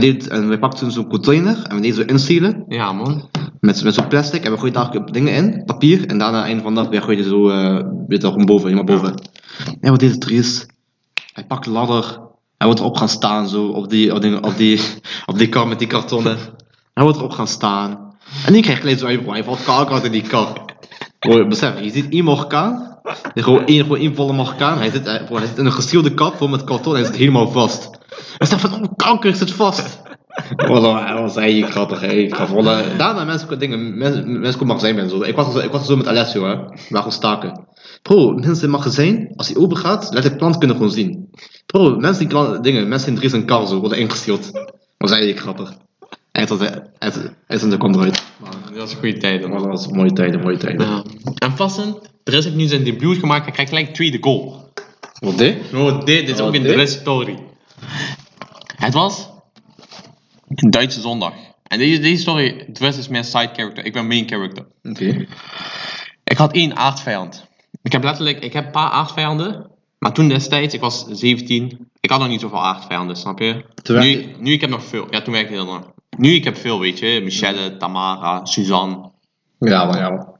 we pakten zo'n container en we deden zo instelen. Ja, man. Met zo'n plastic en we gooien daar dingen in, papier. En daarna aan het einde van de dag weer gooi je zo, weet je, gewoon helemaal boven. En wat deed het Dries? Hij pakt de ladder. Hij wordt erop gaan staan zo, op die kar met die kartonnen. Hij wordt erop gaan staan. En die krijgt gelijk zo uit, bro. Hij valt kalkhout in die kar. Bro, besef, je ziet iemand gaan. Gewoon één volle Marokkaan. Hij zit in een gestielde kap vol met karton en hij zit helemaal vast. Hij zegt van, oh kanker, ik zit vast. Voilà, hij was eigenlijk grappig. Daarna mensen konden magazijn binnen. Ik was er zo met Alessio, hè. We waren gewoon staken. Bro, mensen in magazijn, als die open gaat, laat het plant kunnen gewoon zien. Bro, mensen die dingen, mensen in Dries en Karl zo worden ingestield. Dan zei je grappig. En toen kwam eruit. Dat was een goede tijd. Dat was een mooie tijd, mooie tijd. Ja. En passend, Dries heeft nu zijn debuut gemaakt en krijgt gelijk tweede goal. Wat dit? Oh, dit is ook een Dries story. Het was een Duitse zondag. En deze story, Dries is mijn side character, ik ben main character. Oké. Okay. Ik had 1 aardvijand. Ik heb een paar aardvijanden, maar toen destijds, ik was 17, ik had nog niet zoveel aardvijanden, snap je? Nu ik heb nog veel, ja toen werkte ik heel lang. Nu ik heb veel, weet je, Michelle, Tamara, Suzanne. Ja wel, ja wel.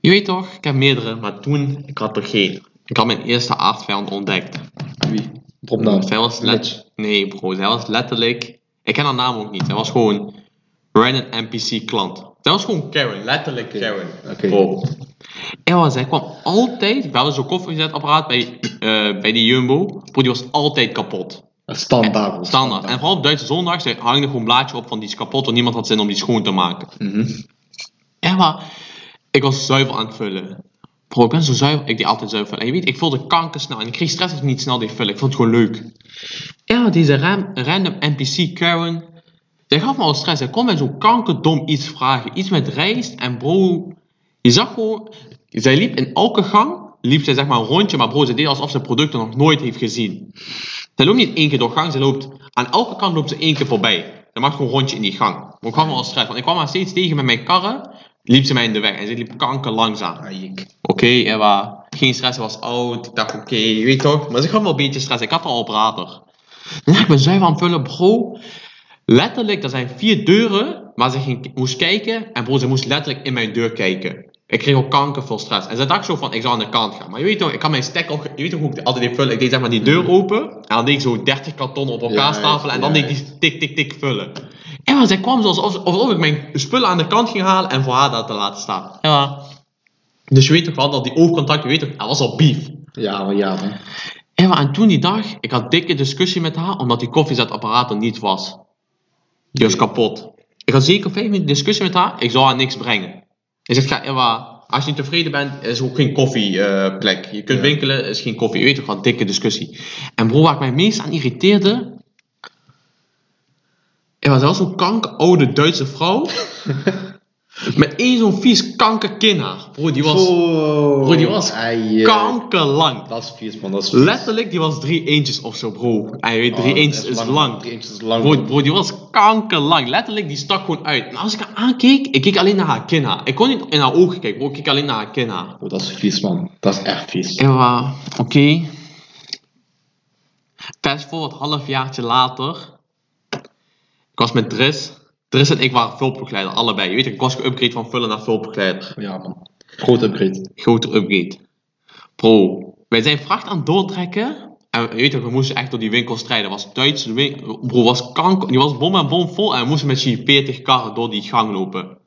Je weet toch, ik heb meerdere, maar toen, ik had er geen. Ik had mijn eerste aardvijand ontdekt. Wie? Bro, zij was nee bro, zij was letterlijk, ik ken haar naam ook niet, zij was gewoon random NPC klant. Dat was gewoon Karen, letterlijk Karen. Okay. Wow. Zij kwam altijd, we hadden zo'n koffiezetapparaat bij die Jumbo, bro, die was altijd kapot. Standaard. En vooral op Duitse zondag, ze hangde gewoon een blaadje op van die is kapot, want niemand had zin om die schoon te maken. Mm-hmm. Ik was zuivel aan het vullen. Bro, ik ben zo zuivel, ik deed altijd zuivel. En je weet, ik voelde kanker snel en ik kreeg stress dat ik niet snel deed vullen, ik vond het gewoon leuk. Deze random NPC Karen. Zij gaf me al stress. Hij kon mij zo kankerdom iets vragen. Iets met rijst. En bro, je zag gewoon... Zij liep in elke gang. Liep zij zeg maar een rondje. Maar bro, ze deed alsof ze producten nog nooit heeft gezien. Zij loopt niet 1 keer door gang. Ze loopt... Aan elke kant loopt ze 1 keer voorbij. Ze maakt gewoon een rondje in die gang. Maar ik gaf me al stress. Want ik kwam haar steeds tegen met mijn karren. Liep ze mij in de weg. En ze liep kanker langzaam. Oké, Ewa. Geen stress. Ze was oud. Ik dacht oké, je weet toch. Maar ze gaf me al een beetje stress. Ik had al op rader. Ja, ik ben zuiver aan het vullen, bro. Letterlijk, er zijn 4 deuren, maar ze moest kijken en bro, ze moest letterlijk in mijn deur kijken. Ik kreeg ook kanker veel stress. En ze dacht zo van, ik zou aan de kant gaan. Maar je weet toch, ik had mijn stek ook, je weet toch hoe ik altijd deed vullen. Ik deed zeg maar die deur open en dan deed ik zo 30 kartonnen op elkaar stapelen en dan deed ik die tik vullen. En maar zij kwam zoals alsof ik mijn spullen aan de kant ging halen en voor haar dat te laten staan. Ja. Dus je weet toch wel, dat die oogcontact, je weet toch, dat was al beef. Ja. En toen die dag, ik had dikke discussie met haar omdat die koffiezetapparaat er niet was. Die was kapot. Ik had zeker 5 minuten discussie met haar. Ik zou haar niks brengen. Hij zegt, als je niet tevreden bent, is ook geen koffieplek. Je kunt winkelen, is geen koffie. Je weet toch wel, dikke discussie. En bro, waar ik mij meest aan irriteerde... Ze was zo'n kankeroude Duitse vrouw. Met één zo'n vies kankerkinhaar. Bro, die was kankerlang. Dat is vies, man. Dat is vies. Letterlijk, die was 3 eentjes of zo, bro. En je weet, 3 eentjes is lang. 3 eentjes is lang. Bro, die was kankerlang. Letterlijk, die stak gewoon uit. En als ik haar aankeek, ik keek alleen naar haar kinhaar. Ik kon niet in haar ogen kijken, bro. Ik keek alleen naar haar kinhaar. Bro, dat is vies, man. Dat is echt vies. Oké. Fast forward, halfjaartje later. Ik was met Dries. Dries en ik waren vulpbegeleider, allebei. Je weet, ik was geupgrade van vullen naar vulpbegeleider. Ja, man. Grote upgrade. Bro, wij zijn vracht aan het doortrekken. En je weet, we moesten echt door die winkel strijden. Was Duitse winkel. Bro, was kanker. Die was bom en bom vol. En we moesten met die 40 karren door die gang lopen.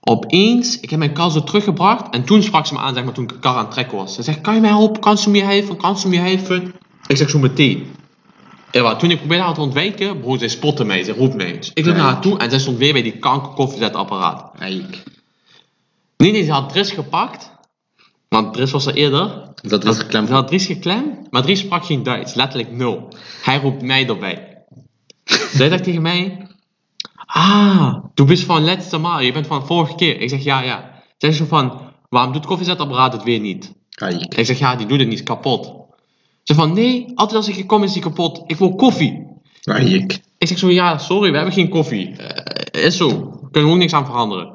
Opeens, ik heb mijn kar zo teruggebracht. En toen sprak ze me aan, zeg maar, toen ik de kar aan het trekken was. Ze zegt: kan je mij helpen? Kan ze me helpen? Ik zeg zo meteen. Toen ik probeerde haar te ontwijken, bro, zij spotte mij, zij roept mij. Dus ik liep naar haar toe en zij stond weer bij die kanker koffiezetapparaat. Nee, ze had Dries gepakt. Want Dries was er eerder. Ze had Dries geklemd, maar Dries sprak geen Duits, letterlijk 0. Hij roept mij erbij. Zij dacht tegen mij: du bist van laatste maal, je bent van vorige keer. Ik zeg ja. Zij zegt van: waarom doet koffiezetapparaat het weer niet? Eik. Ik zeg ja, die doet het niet, kapot. Ze van, nee, altijd als ik hier kom is die kapot. Ik wil koffie. Eik. Ik zeg zo, ja, sorry, we hebben geen koffie. Is zo. We kunnen ook niks aan veranderen.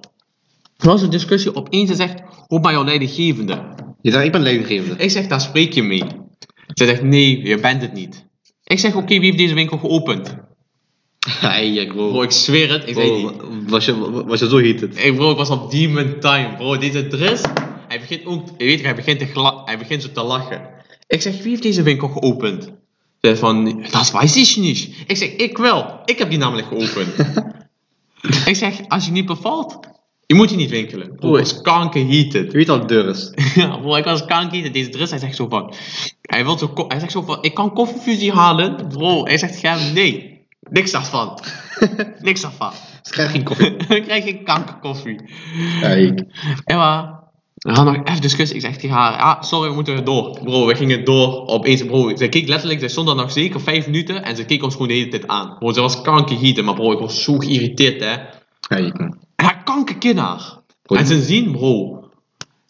Er was een discussie. Opeens, ze zegt, roep maar jouw leidinggevende. Je zegt, ik ben leidinggevende. Ik zeg, daar spreek je mee. Ze zegt, nee, je bent het niet. Ik zeg, oké, wie heeft deze winkel geopend? Eik, bro. Bro, ik zweer het. Was je zo heet het? Bro, ik was op demon time, bro. Deze Dries, hij begint zo te lachen. Ik zeg, wie heeft deze winkel geopend? Ze zei van, dat weiß ich niet. Ik zeg, ik wel. Ik heb die namelijk geopend. Ik zeg, als je niet bevalt, je moet je niet winkelen. Bro, is kankerheated. Je weet al Dries. Ja, bro, ik was kankerheated. Deze Dries, hij zegt zo van, ik kan koffiefusie halen. Bro, hij zegt, nee. Niks daarvan. Dus ik krijg geen koffie. Ik krijg geen kankerkoffie. Ja, ik. En maar... We gaan nog even discussie. Ik zeg tegen haar, ja, sorry, we moeten door. Bro, we gingen door. Opeens, bro, ze keek letterlijk, ze stond daar nog zeker 5 minuten en ze keek ons gewoon de hele tijd aan. Bro, ze was kankergieten, maar bro, ik was zo geïrriteerd, hè. Ja, ik kan. Ja, kankerkinnaar. En ze zien, bro.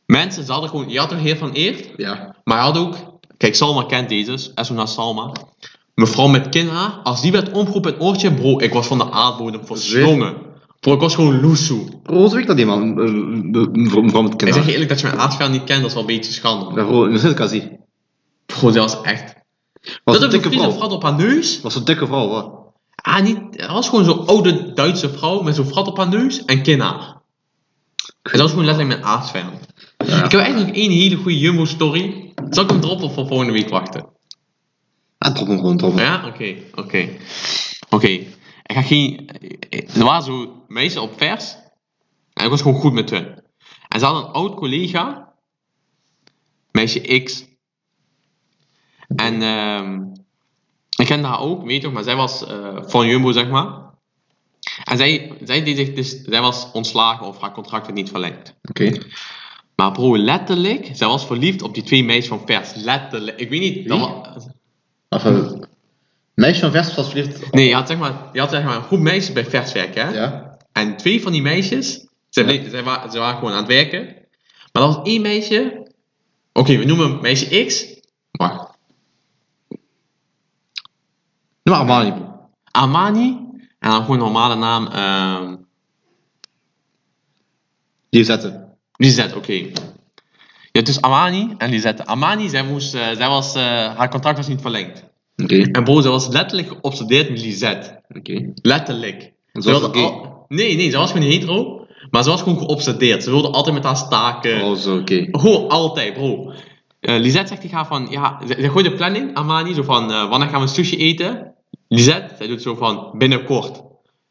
Mensen, ze hadden gewoon, je had toch Heer van Eer? Ja. Maar je had ook, kijk, Salma kent deze, Esona Salma. Mevrouw met kinhaar, als die werd omgeroepen in het oortje, bro, ik was van de aardbodem verslongen. Bro, ik was gewoon loesoe. Bro, hoe zeg ik dat eenmaal? Mevrouw met kinhaar. Ik zeg je eerlijk dat je mijn aardvijand niet kent, dat is wel een beetje schande. Ja, bro, dat kan zien. Bro, dat was echt. Was dat een dikke vrouw? Frat op haar neus. Was een dikke vrouw, hoor. Ah, niet, dat was gewoon zo'n oude Duitse vrouw met zo'n frat op haar neus en kinhaar. En dat was gewoon letterlijk mijn aardvijand. Ja. Ik heb eigenlijk nog één hele goede Jumbo-story. Zal ik hem droppen of voor volgende week wachten? Ja, drop hem gewoon, drop hem. Ja? Oké. Ik ga geen... Er waren zo meisjes op vers. En ik was gewoon goed met hun. En ze hadden een oud collega. Meisje X. En ik kende haar ook, weet je toch. Maar zij was van Jumbo, zeg maar. En zij was ontslagen of haar contract werd niet verlengd. Oké. Maar bro, letterlijk, zij was verliefd op die 2 meisjes van vers. Letterlijk, ik weet niet. Meisjes van vers was verliefd? Op... Nee, je had zeg maar een groep meisjes bij vers werken, hè? Ja. En 2 van die meisjes, ze waren gewoon aan het werken. Maar er was één meisje, oké, we noemen hem meisje X. Wacht. Noem maar Amani. En dan gewoon een normale naam. Lizette, oké. Ja, dus Amani en Lizette. Amani, haar contract was niet verlengd. Oké. En bro, zij was letterlijk geobsedeerd met Lizette. Oké. Letterlijk. Ze was Nee, ze was gewoon niet hetero. Maar ze was gewoon geobsedeerd. Ze wilde altijd met haar staken. Oh, zo, oké. Gewoon altijd, bro. Lizette zegt tegen haar van, ja, ze gooit de planning, Amani, zo van, wanneer gaan we sushi eten? Lizette, zij doet zo van, binnenkort.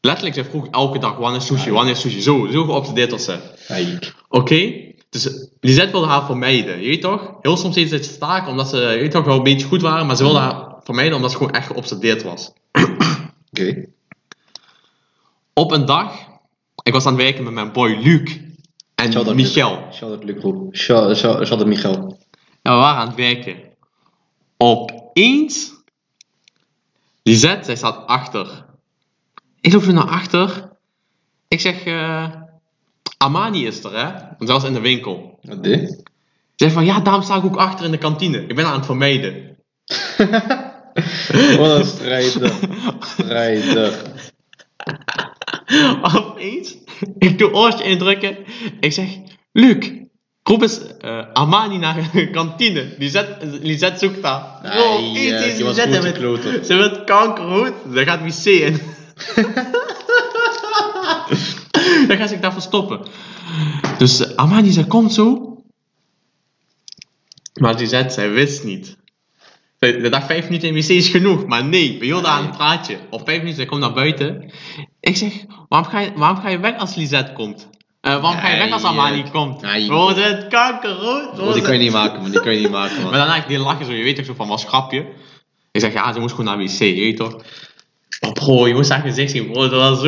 Letterlijk, zij vroeg elke dag, wanneer sushi, zo geobsedeerd was ze. Oké, dus Lizette wilde haar vermijden, je weet toch? Heel soms heeft ze het staken, omdat ze, je weet toch, wel een beetje goed waren, maar ze wilde haar vermijden, omdat ze gewoon echt geobsedeerd was. Oké. Op een dag, ik was aan het werken met mijn boy Luc en shout Michel. Shout-out Luc, bro. Shout-out Michel. Ja, we waren aan het werken. Opeens... Lizette, zij staat achter. Ik loop naar achter. Ik zeg, Amani is er, hè? Want zij was in de winkel. Wat deed? Ze zegt van, ja, daarom sta ik ook achter in de kantine. Ik ben haar aan het vermijden. Wat een strijder. Opeens, ik doe oortje indrukken. Ik zeg, Luc, roep eens Amani naar de kantine. Lizette zoekt daar. Die was goed gekloten. Ze werd kankerrood. Ze gaat wc in. Dan ga ik daar verstoppen. Dus Amani, ze komt zo. Maar Lizette, zij wist niet. Ze dacht 5 minuten in wc is genoeg. Maar nee, we hielden aan een praatje. Op 5 minuten, zij komt naar buiten. Ik zeg, waarom ga je weg als Lizette komt? Waarom ga je weg als Amani komt? Bro, het kankerrood. Die kan je niet maken, man. Maar daarna ik die lachen zo, je weet toch, zo van, wat grapje. Ik zeg, ja, ze moest gewoon naar de wc, je weet toch. Maar bro, je moest haar gezicht zien, bro. Dat was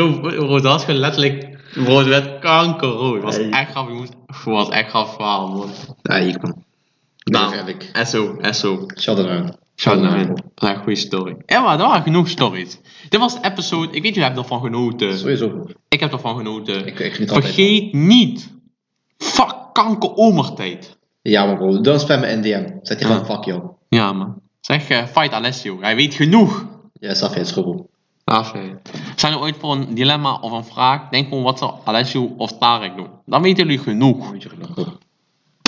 gewoon letterlijk, bro, het werd kankerrood. Het was echt grappig, verhaal, man. Ja, ik man. Nou, SO. Shout out. Dat is een goede story. Ja, maar dat waren genoeg stories. Dit was de episode. Ik weet, jullie hebben ervan genoten. Sowieso. Ik heb ervan genoten. Ik geniet altijd. Vergeet niet. Fuck kankeromertijd. Ja, maar bro. Don't spam mijn NDM. Zet je van fuck, joh. Ja, man. Zeg, fight Alessio. Hij weet genoeg. Ja, Safé is goed. Zijn er ooit voor een dilemma of een vraag? Denk gewoon wat zou Alessio of Tariq doen. Dan weten jullie genoeg.